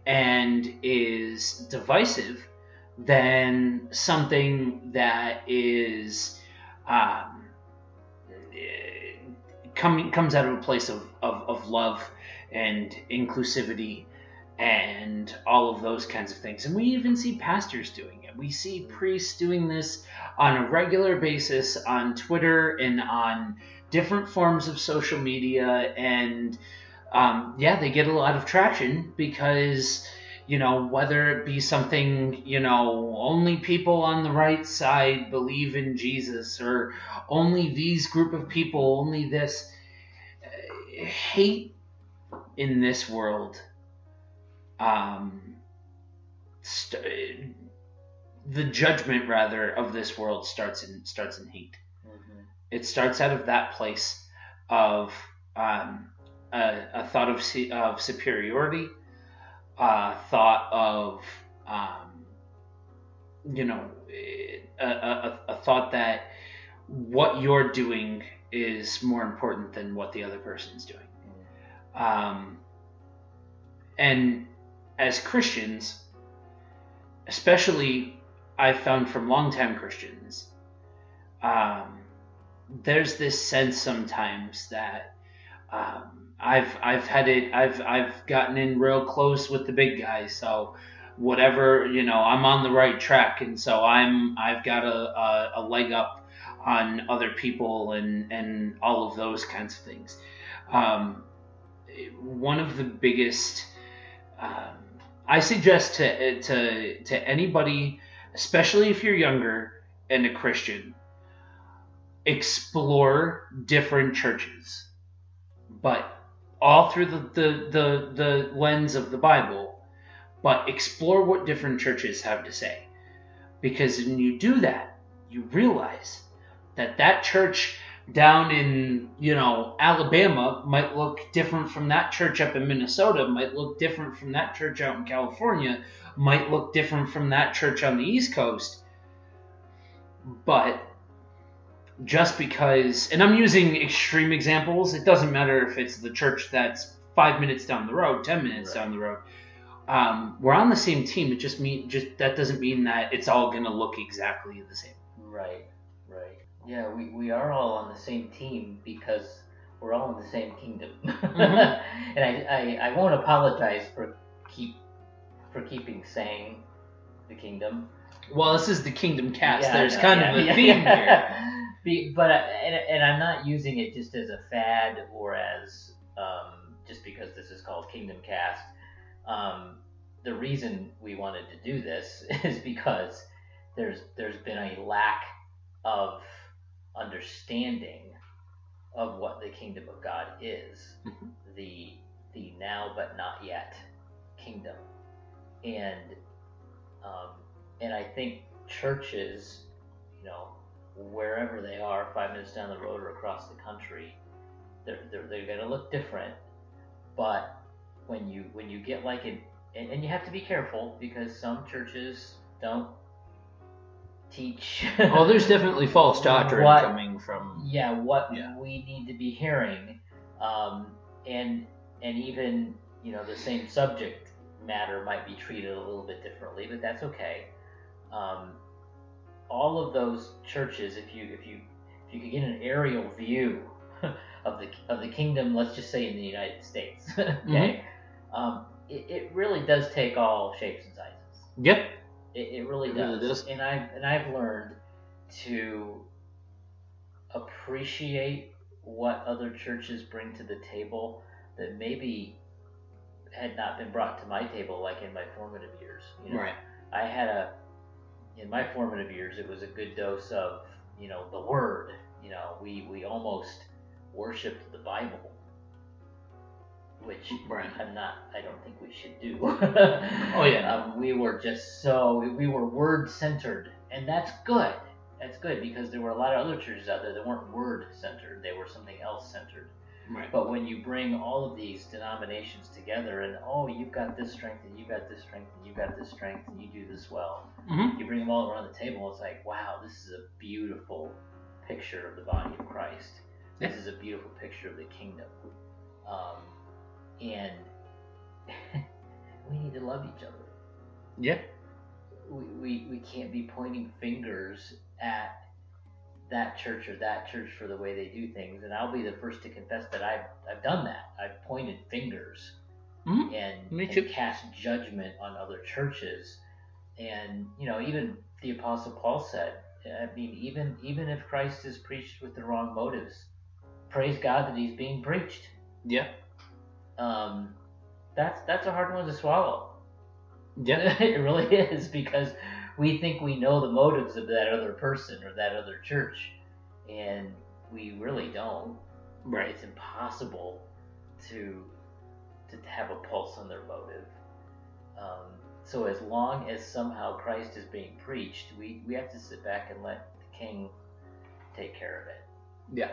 and is divisive than something that is comes out of a place of love and inclusivity and all of those kinds of things. And we even see pastors doing it. We see priests doing this on a regular basis on Twitter and on different forms of social media. And they get a lot of traction because, whether it be something, only people on the right side believe in Jesus, or only these group of people, only this. Hate in this world the judgment rather of this world starts in hate. Mm-hmm. It starts out of that place of a thought of superiority, thought of a thought that what you're doing is more important than what the other person's doing. Mm-hmm. And as Christians, especially I've found from longtime Christians, there's this sense sometimes that I've gotten in real close with the big guy, so whatever, I'm on the right track, and so I've got a leg up on other people and all of those kinds of things. One of the biggest I suggest to anybody, especially if you're younger and a Christian, explore different churches, but all through the lens of the Bible, but explore what different churches have to say. Because when you do that, you realize that church down in, Alabama might look different from that church up in Minnesota, might look different from that church out in California, might look different from that church on the East Coast. But just because, and I'm using extreme examples, it doesn't matter if it's the church that's 5 minutes down the road, 10 minutes down the road. We're on the same team. It just that doesn't mean that it's all going to look exactly the same. Right, right. Yeah, we are all on the same team because we're all in the same kingdom. Mm-hmm. And I won't apologize for keeping saying the kingdom. Well, this is the Kingdom Cast. Yeah, there's kind of a theme here. But and I'm not using it just as a fad or as just because this is called Kingdom Cast. The reason we wanted to do this is because there's been a lack of understanding of what the kingdom of God is, the now but not yet kingdom, and I think churches, wherever they are, 5 minutes down the road or across the country, they're going to look different. But when you get like it, and you have to be careful because some churches don't teach. Well, there's definitely false doctrine coming from we need to be hearing, and even the same subject matter might be treated a little bit differently, but that's okay. All of those churches, if you could get an aerial view of the kingdom, let's just say in the United States, okay, mm-hmm. It really does take all shapes and sizes. Yep. It really does. And I've learned to appreciate what other churches bring to the table that maybe had not been brought to my table, like in my formative years. You know, right. I had in my formative years, it was a good dose of, the Word. You know, we almost worshipped the Bible, which right. I don't think we should do. Oh yeah. We were just we were word centered, and that's good. That's good, because there were a lot of other churches out there that weren't word centered. They were something else centered. Right. But when you bring all of these denominations together and, you've got this strength and you've got this strength and you've got this strength and you do this well, mm-hmm. You bring them all around the table, it's like, wow, this is a beautiful picture of the body of Christ. This is a beautiful picture of the kingdom. And we need to love each other. Yeah. We can't be pointing fingers at that church or that church for the way they do things, and I'll be the first to confess that I've done that. I've pointed fingers mm-hmm. and cast judgment on other churches, and even the Apostle Paul said, even if Christ is preached with the wrong motives, praise God that he's being preached. Yeah. That's a hard one to swallow. Yeah, it really is, because we think we know the motives of that other person or that other church, and we really don't. Right. It's impossible to have a pulse on their motive. So as long as somehow Christ is being preached, we have to sit back and let the King take care of it. Yeah.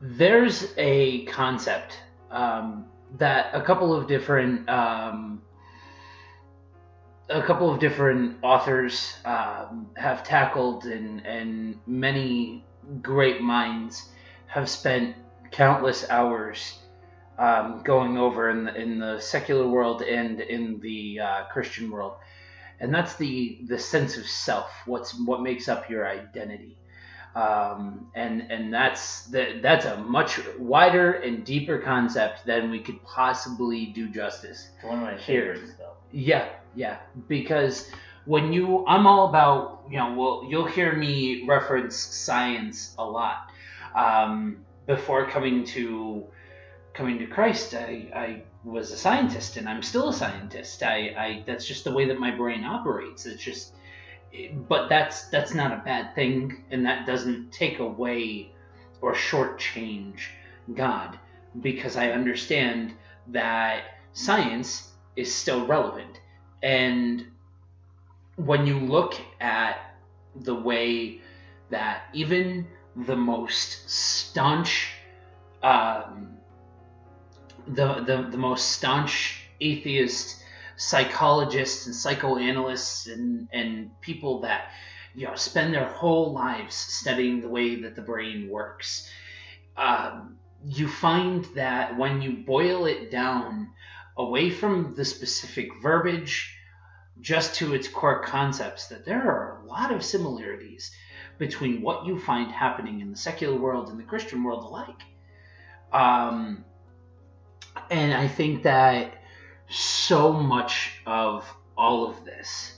There's a concept that a couple of different authors have tackled, and many great minds have spent countless hours going over in the secular world and in the Christian world, and that's the sense of self. What makes up your identity, and that's a much wider and deeper concept than we could possibly do justice. It's one of my favorites, though. Yeah. Yeah, because I'm all about, you'll hear me reference science a lot. Before coming to Christ, I was a scientist, and I'm still a scientist. That's just the way that my brain operates. It's just, but that's not a bad thing, and that doesn't take away or shortchange God, because I understand that science is still relevant. And when you look at the way that even the most staunch, the most staunch atheist psychologists and psychoanalysts and people that spend their whole lives studying the way that the brain works, you find that when you boil it down away from the specific verbiage, just to its core concepts, that there are a lot of similarities between what you find happening in the secular world and the Christian world alike. And I think that so much of all of this,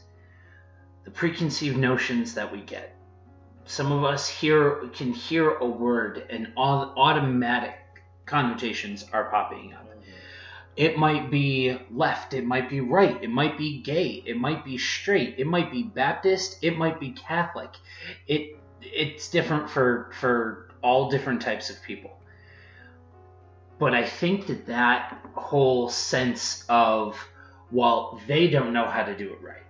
the preconceived notions that we get, some of us can hear a word and all automatic connotations are popping up. It might be left, it might be right, it might be gay, it might be straight, it might be Baptist, it might be Catholic. It's different for all different types of people. But I think that whole sense of, well, they don't know how to do it right.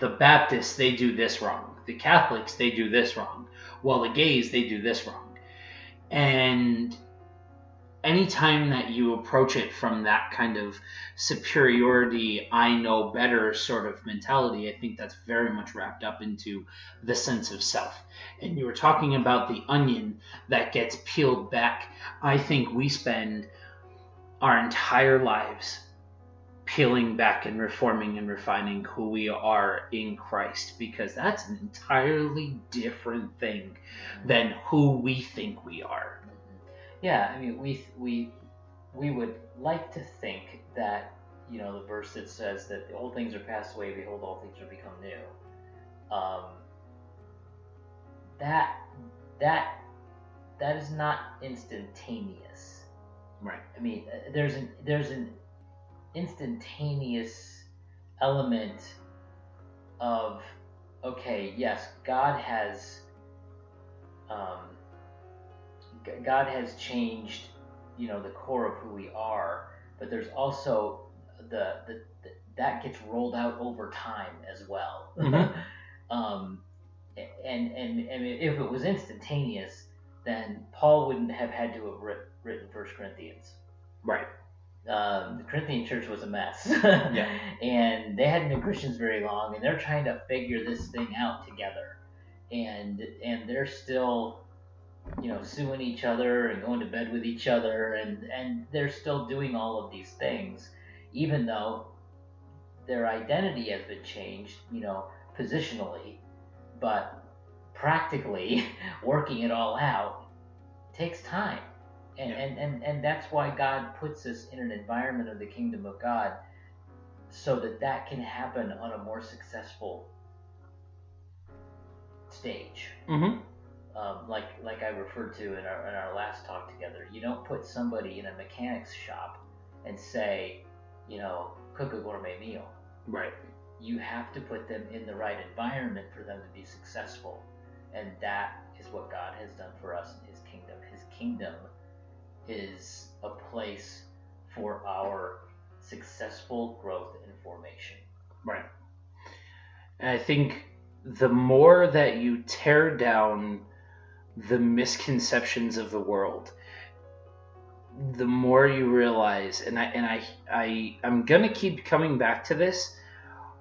The Baptists, they do this wrong. The Catholics, they do this wrong. Well, the gays, they do this wrong. And anytime that you approach it from that kind of superiority, I know better sort of mentality, I think that's very much wrapped up into the sense of self. And you were talking about the onion that gets peeled back. I think we spend our entire lives peeling back and reforming and refining who we are in Christ, because that's an entirely different thing than who we think we are. Yeah, I mean, we would like to think that you know, the verse that says that the old things are passed away, behold, all things are become new. That is not instantaneous. Right. I mean, there's an instantaneous element of, okay, yes, God has changed, you know, the core of who we are, but there's also the that gets rolled out over time as well. Mm-hmm. and if it was instantaneous, then Paul wouldn't have had to have written 1 Corinthians. Right. The Corinthian church was a mess. Yeah. And they hadn't been Christians very long, and they're trying to figure this thing out together. And they're still, you know, suing each other and going to bed with each other, and they're still doing all of these things, even though their identity has been changed, you know, positionally, but practically working it all out takes time. And that's why God puts us in an environment of the kingdom of God, so that can happen on a more successful stage. Mm-hmm. Like I referred to in our last talk together, you don't put somebody in a mechanic's shop and say, you know, cook a gourmet meal. Right. You have to put them in the right environment for them to be successful, and that is what God has done for us in His kingdom. His kingdom is a place for our successful growth and formation. Right. And I think the more that you tear down the misconceptions of the world, the more you realize, and I'm gonna keep coming back to this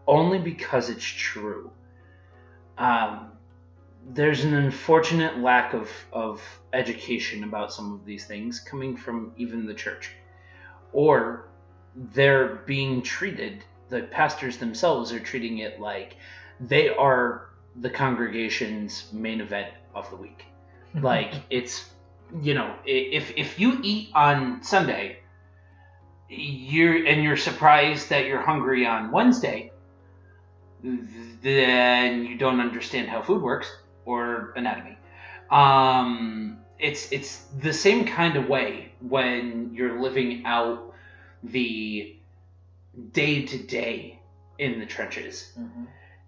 only because it's true. There's an unfortunate lack of education about some of these things coming from even the church, or they're being treated, the pastors themselves are treating it like they are the congregation's main event of the week. Like, it's, you know, if you eat on Sunday, you're surprised that you're hungry on Wednesday, then you don't understand how food works or anatomy. It's the same kind of way when you're living out the day-to-day in the trenches. Mm-hmm.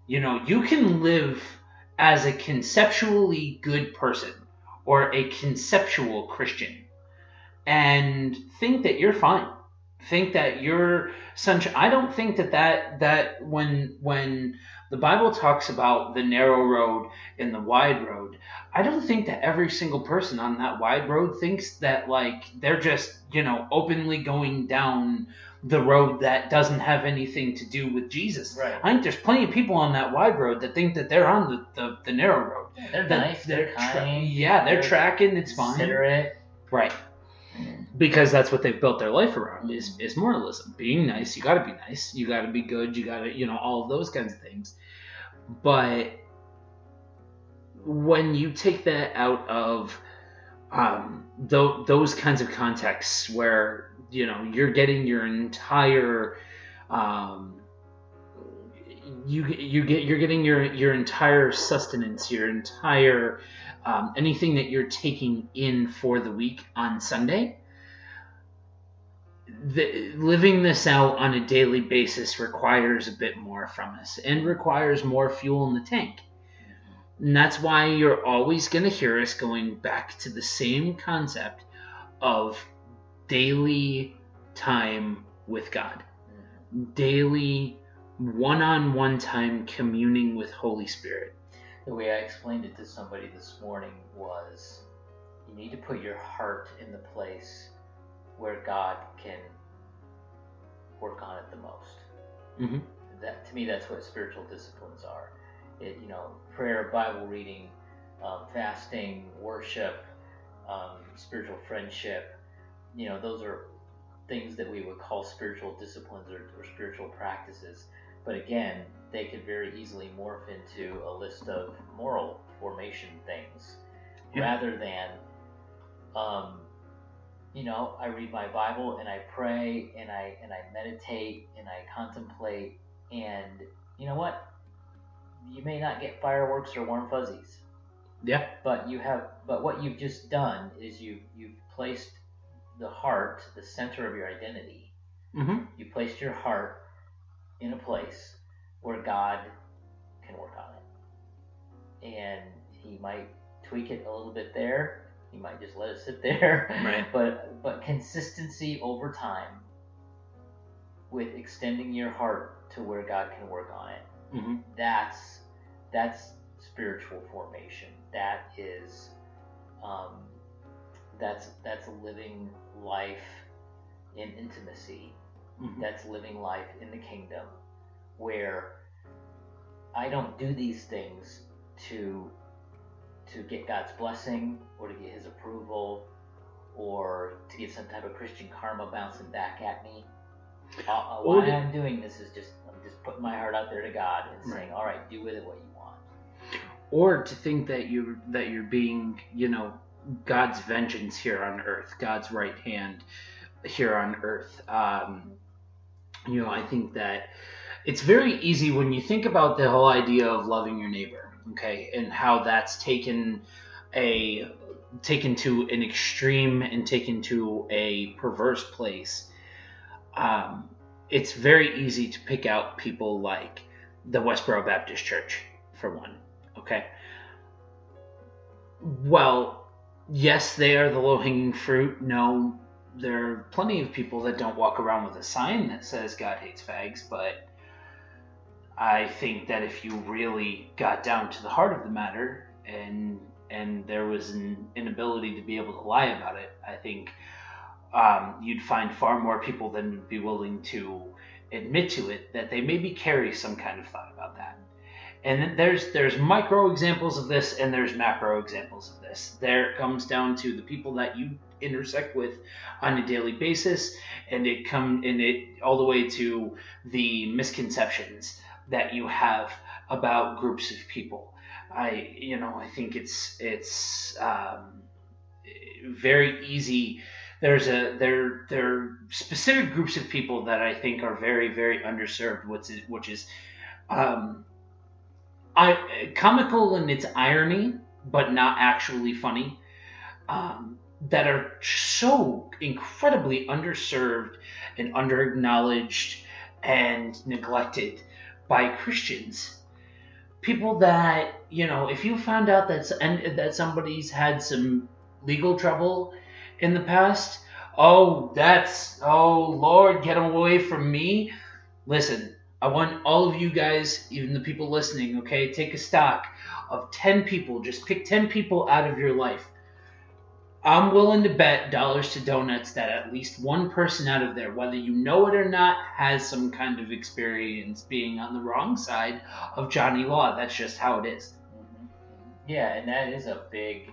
You know, you can live as a conceptually good person or a conceptual Christian and think that you're fine. Think that you're such. I don't think that when the Bible talks about the narrow road and the wide road, I don't think that every single person on that wide road thinks that, like, they're just, you know, openly going down the road that doesn't have anything to do with Jesus. Right. I think there's plenty of people on that wide road that think that they're on the narrow road. Yeah, they're nice. They're kind. Yeah, they're tracking. It's fine. Considerate. Right. Because that's what they've built their life around is moralism. Being nice, you got to be nice. You got to be good. You got to, you know, all of those kinds of things. But when you take that out of those kinds of contexts where, you know, you're getting your entire you're getting your entire sustenance, your entire anything that you're taking in for the week on Sunday. Living this out on a daily basis requires a bit more from us and requires more fuel in the tank. And that's why you're always going to hear us going back to the same concept of daily time with God, daily one-on-one time communing with Holy Spirit. The way I explained it to somebody this morning was, you need to put your heart in the place where God can work on it the most. Mm-hmm. That, to me, that's what spiritual disciplines are. It, you know, prayer, Bible reading, fasting, worship, spiritual friendship. You know, those are things that we would call spiritual disciplines or spiritual practices. But again, they could very easily morph into a list of moral formation things, yeah, rather than you know, I read my Bible and I pray and I meditate and I contemplate, and you know what? You may not get fireworks or warm fuzzies. Yeah. But what you've just done is you've placed the heart, the center of your identity. Mm-hmm. You placed your heart in a place where God can work on it. And he might tweak it a little bit there. He might just let it sit there. Right. But consistency over time with extending your heart to where God can work on it. Mm-hmm. That's spiritual formation. That is, that's living life in intimacy. Mm-hmm. That's living life in the kingdom, where I don't do these things to get God's blessing or to get his approval or to get some type of Christian karma bouncing back at me. Why I'm doing this is just, I'm just putting my heart out there to God and saying, right, all right, do with it what you want. Or to think that you're being, you know, God's vengeance here on earth, God's right hand here on earth. You know, I think that it's very easy when you think about the whole idea of loving your neighbor, okay, and how that's taken to an extreme and taken to a perverse place. It's very easy to pick out people like the Westboro Baptist Church, for one, okay? Well, yes, they are the low-hanging fruit. No, there are plenty of people that don't walk around with a sign that says God hates fags, but I think that if you really got down to the heart of the matter and there was an inability to be able to lie about it, I think you'd find far more people than would be willing to admit to it that they maybe carry some kind of thought about that. And there's micro examples of this and there's macro examples of this. There comes down to the people that you intersect with on a daily basis, and it all the way to the misconceptions that you have about groups of people. I think it's very easy. There are specific groups of people that I think are very, very underserved, which is comical in its irony, but not actually funny, that are so incredibly underserved and under-acknowledged and neglected by Christians. People that, you know, if you found out that somebody's had some legal trouble in the past, Lord, get away from me. Listen, I want all of you guys, even the people listening, okay, take a stock of 10 people. Just pick 10 people out of your life. I'm willing to bet dollars to donuts that at least one person out of there, whether you know it or not, has some kind of experience being on the wrong side of Johnny Law. That's just how it is. Mm-hmm. Yeah, and that is a big,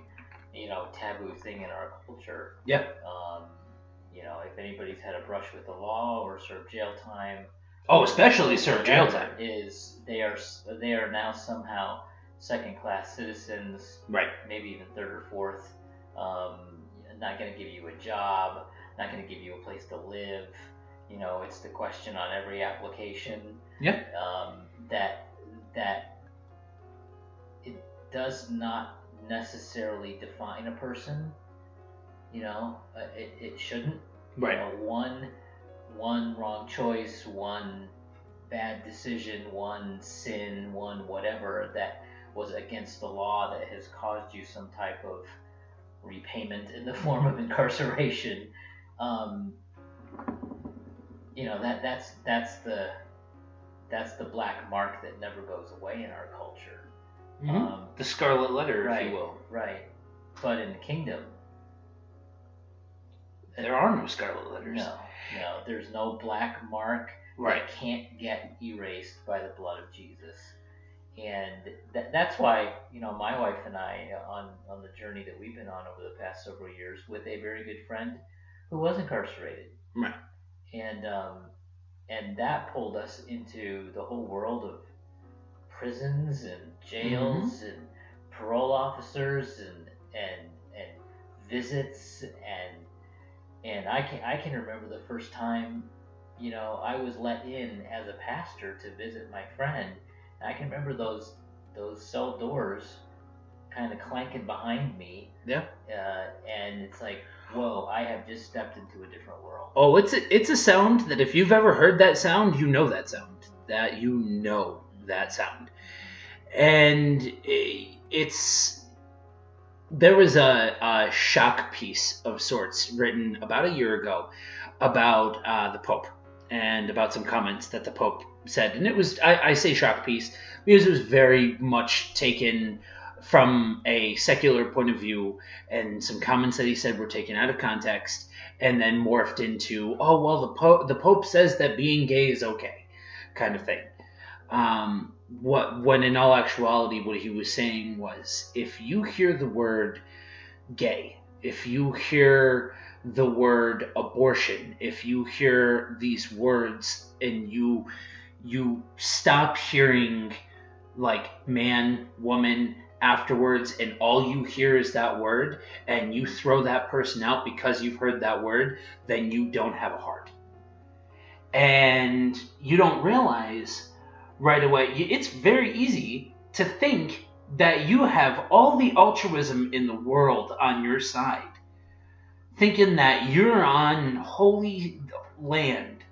you know, taboo thing in our culture. Yeah. You know, if anybody's had a brush with the law or served jail time. Oh, especially served jail time. They are now somehow second-class citizens. Right. Maybe even third or fourth. Not going to give you a job. Not going to give you a place to live. You know, it's the question on every application. Yeah. That it does not necessarily define a person, you know, it shouldn't. Right. You know, one wrong choice, one bad decision, one sin, one whatever that was against the law that has caused you some type of repayment in the form of incarceration. You know, that's the black mark that never goes away in our culture. Mm-hmm. The scarlet letter, right, if you will. Right. But in the kingdom, there are no scarlet letters. No. There's no black mark, right, that can't get erased by the blood of Jesus. And that's why, you know, my wife and I, on the journey that we've been on over the past several years with a very good friend who was incarcerated. Right. And that pulled us into the whole world of prisons and jails, mm-hmm, and parole officers and visits and And I can remember the first time, you know, I was let in as a pastor to visit my friend. And I can remember those cell doors kind of clanking behind me. Yeah. And it's like, whoa, I have just stepped into a different world. Oh, it's a sound that if you've ever heard that sound, you know that sound. And there was a shock piece of sorts written about a year ago about the Pope and about some comments that the Pope said. And it was, I say shock piece because it was very much taken from a secular point of view, and some comments that he said were taken out of context and then morphed into, oh, well, the Pope says that being gay is okay, kind of thing. When in all actuality, what he was saying was, if you hear the word gay, if you hear the word abortion, if you hear these words and you stop hearing like man, woman afterwards, and all you hear is that word, and you throw that person out because you've heard that word, then you don't have a heart. And you don't realize right away, it's very easy to think that you have all the altruism in the world on your side, thinking that you're on holy land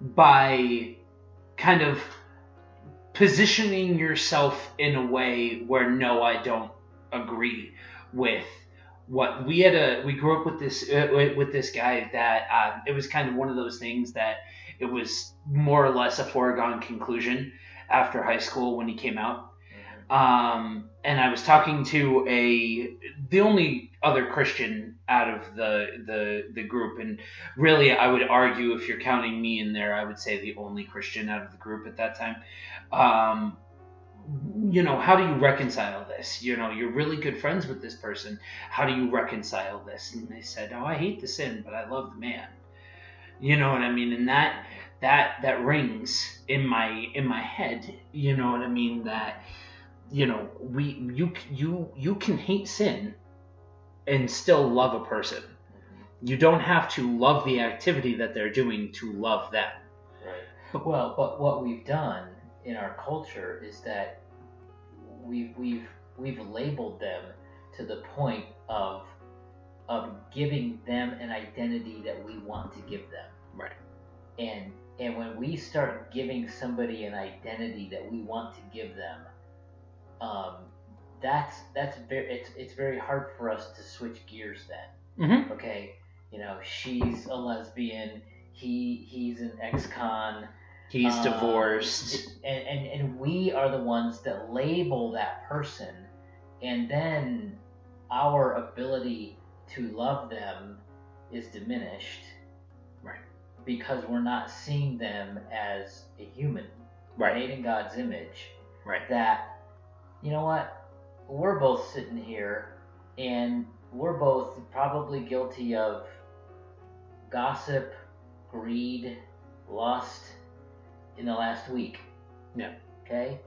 by kind of positioning yourself in a way where, no, I don't agree with what we grew up with this guy that it was kind of one of those things that it was more or less a foregone conclusion after high school when he came out. Mm-hmm. And I was talking to the only other Christian out of the group, and really I would argue, if you're counting me in there, I would say the only Christian out of the group at that time. You know, how do you reconcile this? You know, you're really good friends with this person. How do you reconcile this? And they said, oh, I hate the sin, but I love the man. You know what I mean? And that rings in my head. You know what I mean? That, you know, you can hate sin and still love a person. Mm-hmm. You don't have to love the activity that they're doing to love them. Right. Well, but what we've done in our culture is that we've labeled them to the point of giving them an identity that we want to give them. Right. And when we start giving somebody an identity that we want to give them, that's very, it's very hard for us to switch gears then. Mm-hmm. Okay, you know, she's a lesbian, he's an ex-con, he's divorced, and we are the ones that label that person, and then our ability to love them is diminished, right? Because we're not seeing them as a human, right, made in God's image, right? That, you know what, we're both sitting here, and we're both probably guilty of gossip, greed, lust in the last week. Yeah. Okay?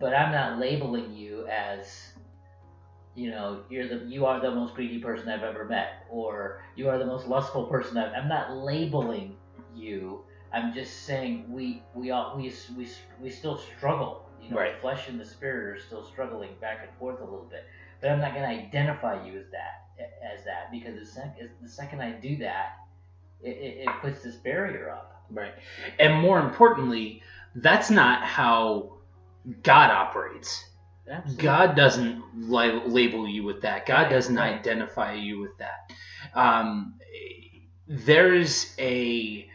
But I'm not labeling you as, you know, you are the most greedy person I've ever met, or you are the most lustful person I'm not labeling you. I'm just saying we all still struggle. You know, right. The flesh and the spirit are still struggling back and forth a little bit. But I'm not going to identify you as that, because the second I do that, it puts this barrier up. Right. And more importantly, that's not how God operates. Absolutely. God doesn't label you with that. God doesn't identify you with that. There's a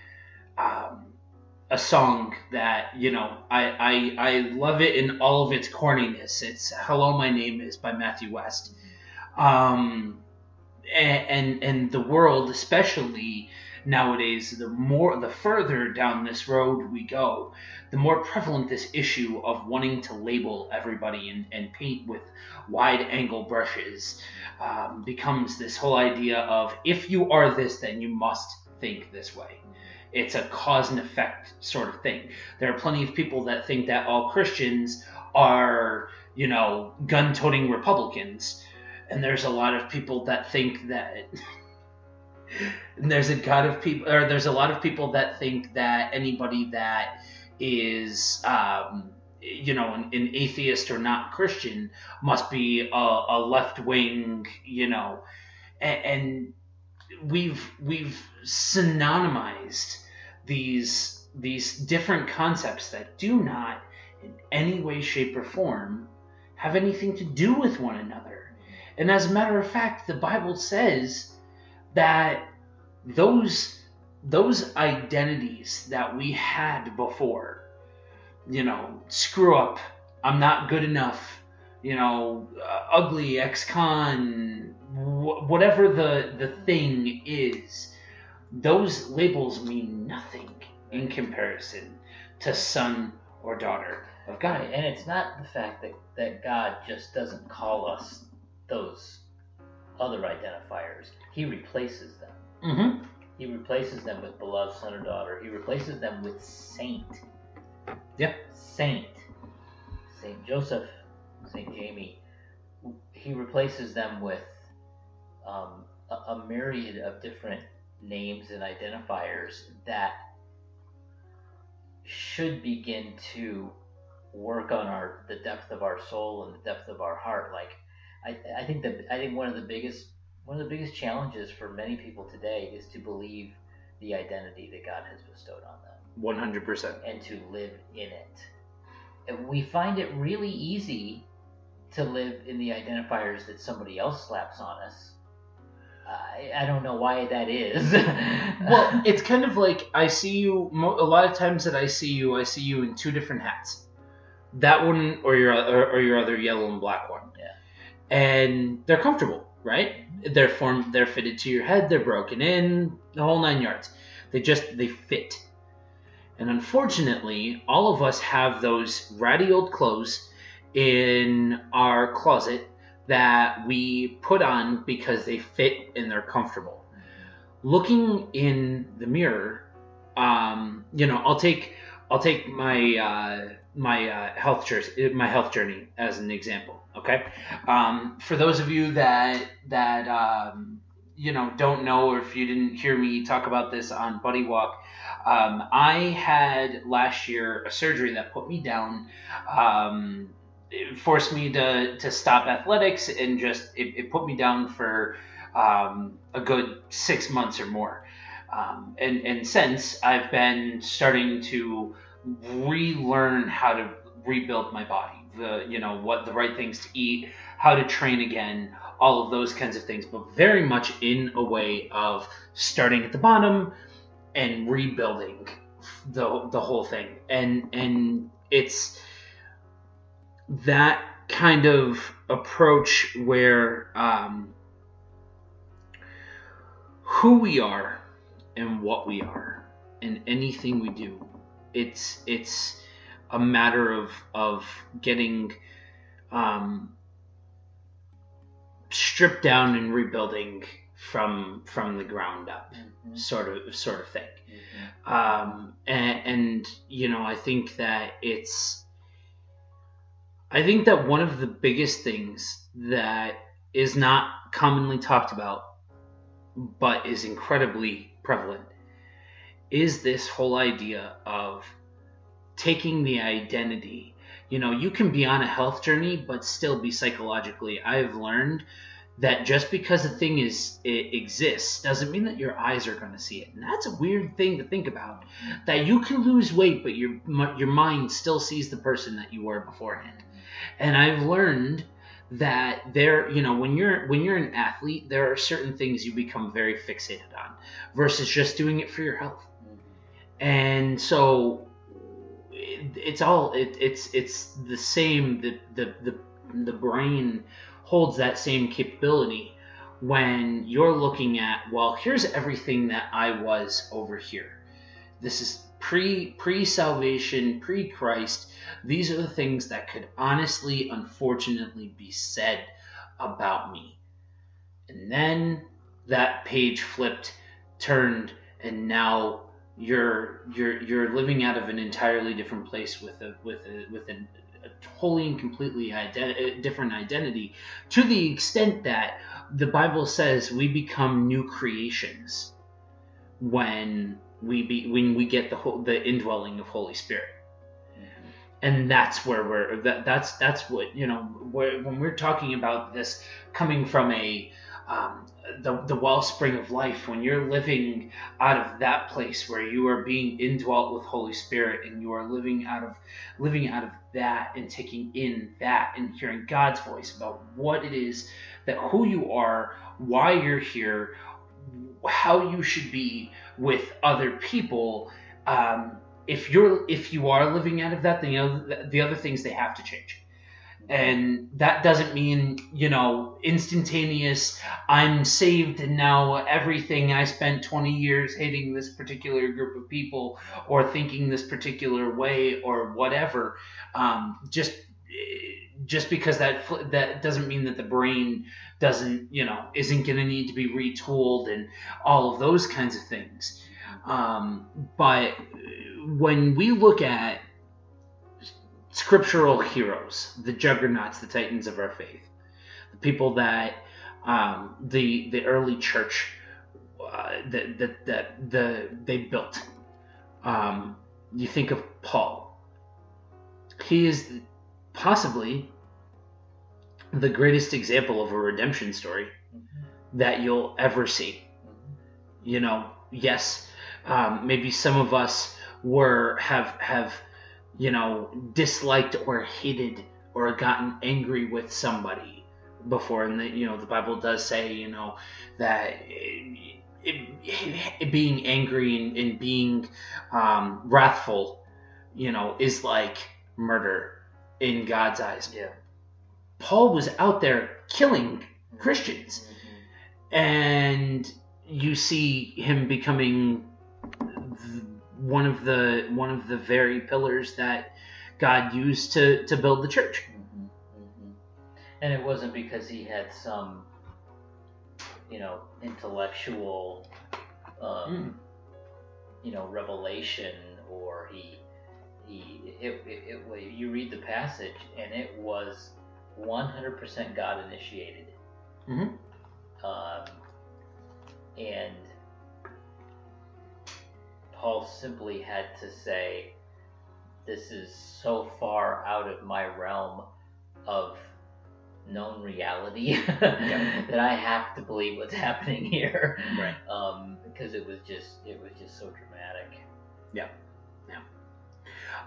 song that, you know, I love it in all of its corniness. It's Hello, My Name Is by Matthew West. And the world, especially nowadays, the further down this road we go, the more prevalent this issue of wanting to label everybody and paint with wide angle brushes becomes this whole idea of, if you are this, then you must think this way. It's a cause and effect sort of thing. There are plenty of people that think that all Christians are, you know, gun-toting Republicans, and there's a lot of people that think that And there's a lot of people that think that anybody that is, an atheist or not Christian must be a left wing, and we've synonymized these different concepts that do not in any way, shape, or form have anything to do with one another. And as a matter of fact, the Bible says that those identities that we had before, screw up, I'm not good enough, ugly, ex-con, whatever the thing is, those labels mean nothing in comparison to son or daughter of God. And it's not the fact that God just doesn't call us those other identifiers. He replaces them. Mm-hmm. He replaces them with beloved son or daughter. He replaces them with saint. Yeah. Saint. Saint Joseph, Saint Jamie. He replaces them with a myriad of different names and identifiers that should begin to work on the depth of our soul and the depth of our heart. Like, I think one of the biggest challenges for many people today is to believe the identity that God has bestowed on them. 100%. And to live in it. And we find it really easy to live in the identifiers that somebody else slaps on us. I don't know why that is. Well, it's kind of like a lot of times that I see you in two different hats. That one or your other yellow and black one. Yeah. And they're comfortable, right? They're fitted to your head, they're broken in, the whole 9 yards. They fit. And unfortunately, all of us have those ratty old clothes in our closet that we put on because they fit and they're comfortable. Looking in the mirror, I'll take my health journey as an example. Okay, for those of you that don't know, or if you didn't hear me talk about this on Buddy Walk, I had last year a surgery that put me down. It forced me to stop athletics, and just it put me down for a good 6 months or more. And since, I've been starting to relearn how to rebuild my body, what the right things to eat, how to train again, all of those kinds of things, but very much in a way of starting at the bottom and rebuilding the whole thing. And it's that kind of approach where who we are and what we are and anything we do, it's a matter of getting stripped down and rebuilding from the ground up. Mm-hmm. sort of thing. Mm-hmm. I think that I think that one of the biggest things that is not commonly talked about, but is incredibly prevalent, is this whole idea of taking the identity. You can be on a health journey, but still be psychologically. I've learned that just because a thing exists doesn't mean that your eyes are going to see it. And that's a weird thing to think about, that you can lose weight, but your mind still sees the person that you were beforehand. And I've learned that when you're an athlete, there are certain things you become very fixated on versus just doing it for your health. And so it's the same. The brain holds that same capability when you're looking at, well, here's everything that I was over here. This is pre-salvation, pre-Christ. These are the things that could honestly, unfortunately, be said about me. And then that page flipped, turned, and now you're living out of an entirely different place with a wholly and completely different identity, to the extent that the Bible says we become new creations when we get the indwelling of Holy Spirit. Mm-hmm. And that's where that's what, you know, when we're talking about this coming from a the wellspring of life, when you're living out of that place where you are being indwelt with Holy Spirit, and you are living out of that and taking in that and hearing God's voice about what it is that, who you are, why you're here, how you should be with other people. If you are living out of that, then the other things, they have to change. And that doesn't mean, you know, instantaneous, I'm saved and now everything, I spent 20 years hating this particular group of people or thinking this particular way or whatever. Just because that doesn't mean that the brain doesn't, you know, isn't going to need to be retooled and all of those kinds of things. But when we look at scriptural heroes, the juggernauts, the titans of our faith, the people that the early church they built. You think of Paul. He is possibly the greatest example of a redemption story that you'll ever see. You know, yes, maybe some of us have. You know, disliked or hated or gotten angry with somebody before. And, you know, the Bible does say, you know, that it being angry and being wrathful, you know, is like murder in God's eyes. Yeah. Paul was out there killing Christians. Mm-hmm. And you see him becoming one of the very pillars that God used to build the church. Mm-hmm, mm-hmm. And it wasn't because he had some, you know, intellectual, you know, revelation, or you read the passage and it was 100% God initiated. Mm-hmm. And Paul simply had to say, this is so far out of my realm of known reality that I have to believe what's happening here. Right. Because it was just so dramatic. Yeah.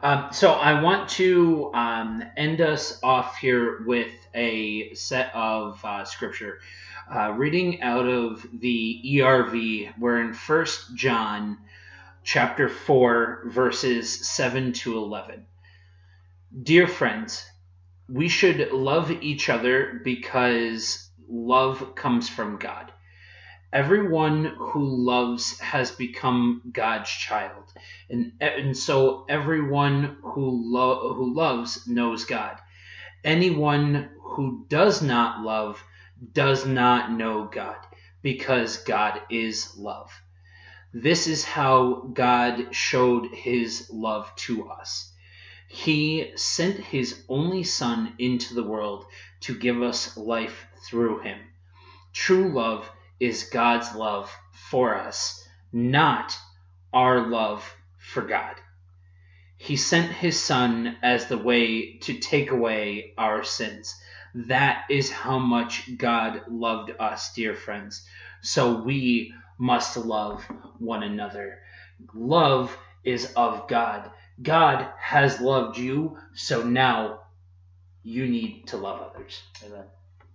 Yeah. So I want to end us off here with a set of scripture, reading out of the ERV. We're in 1 John Chapter 4, verses 7 to 11. Dear friends, we should love each other because love comes from God. Everyone who loves has become God's child, and so everyone who loves knows God. Anyone who does not love does not know God, because God is love. This is how God showed his love to us. He sent his only Son into the world to give us life through him. True love is God's love for us, not our love for God. He sent his Son as the way to take away our sins. That is how much God loved us, dear friends. So we must love one another. Love is of God. God has loved you, so now you need to love others. Amen.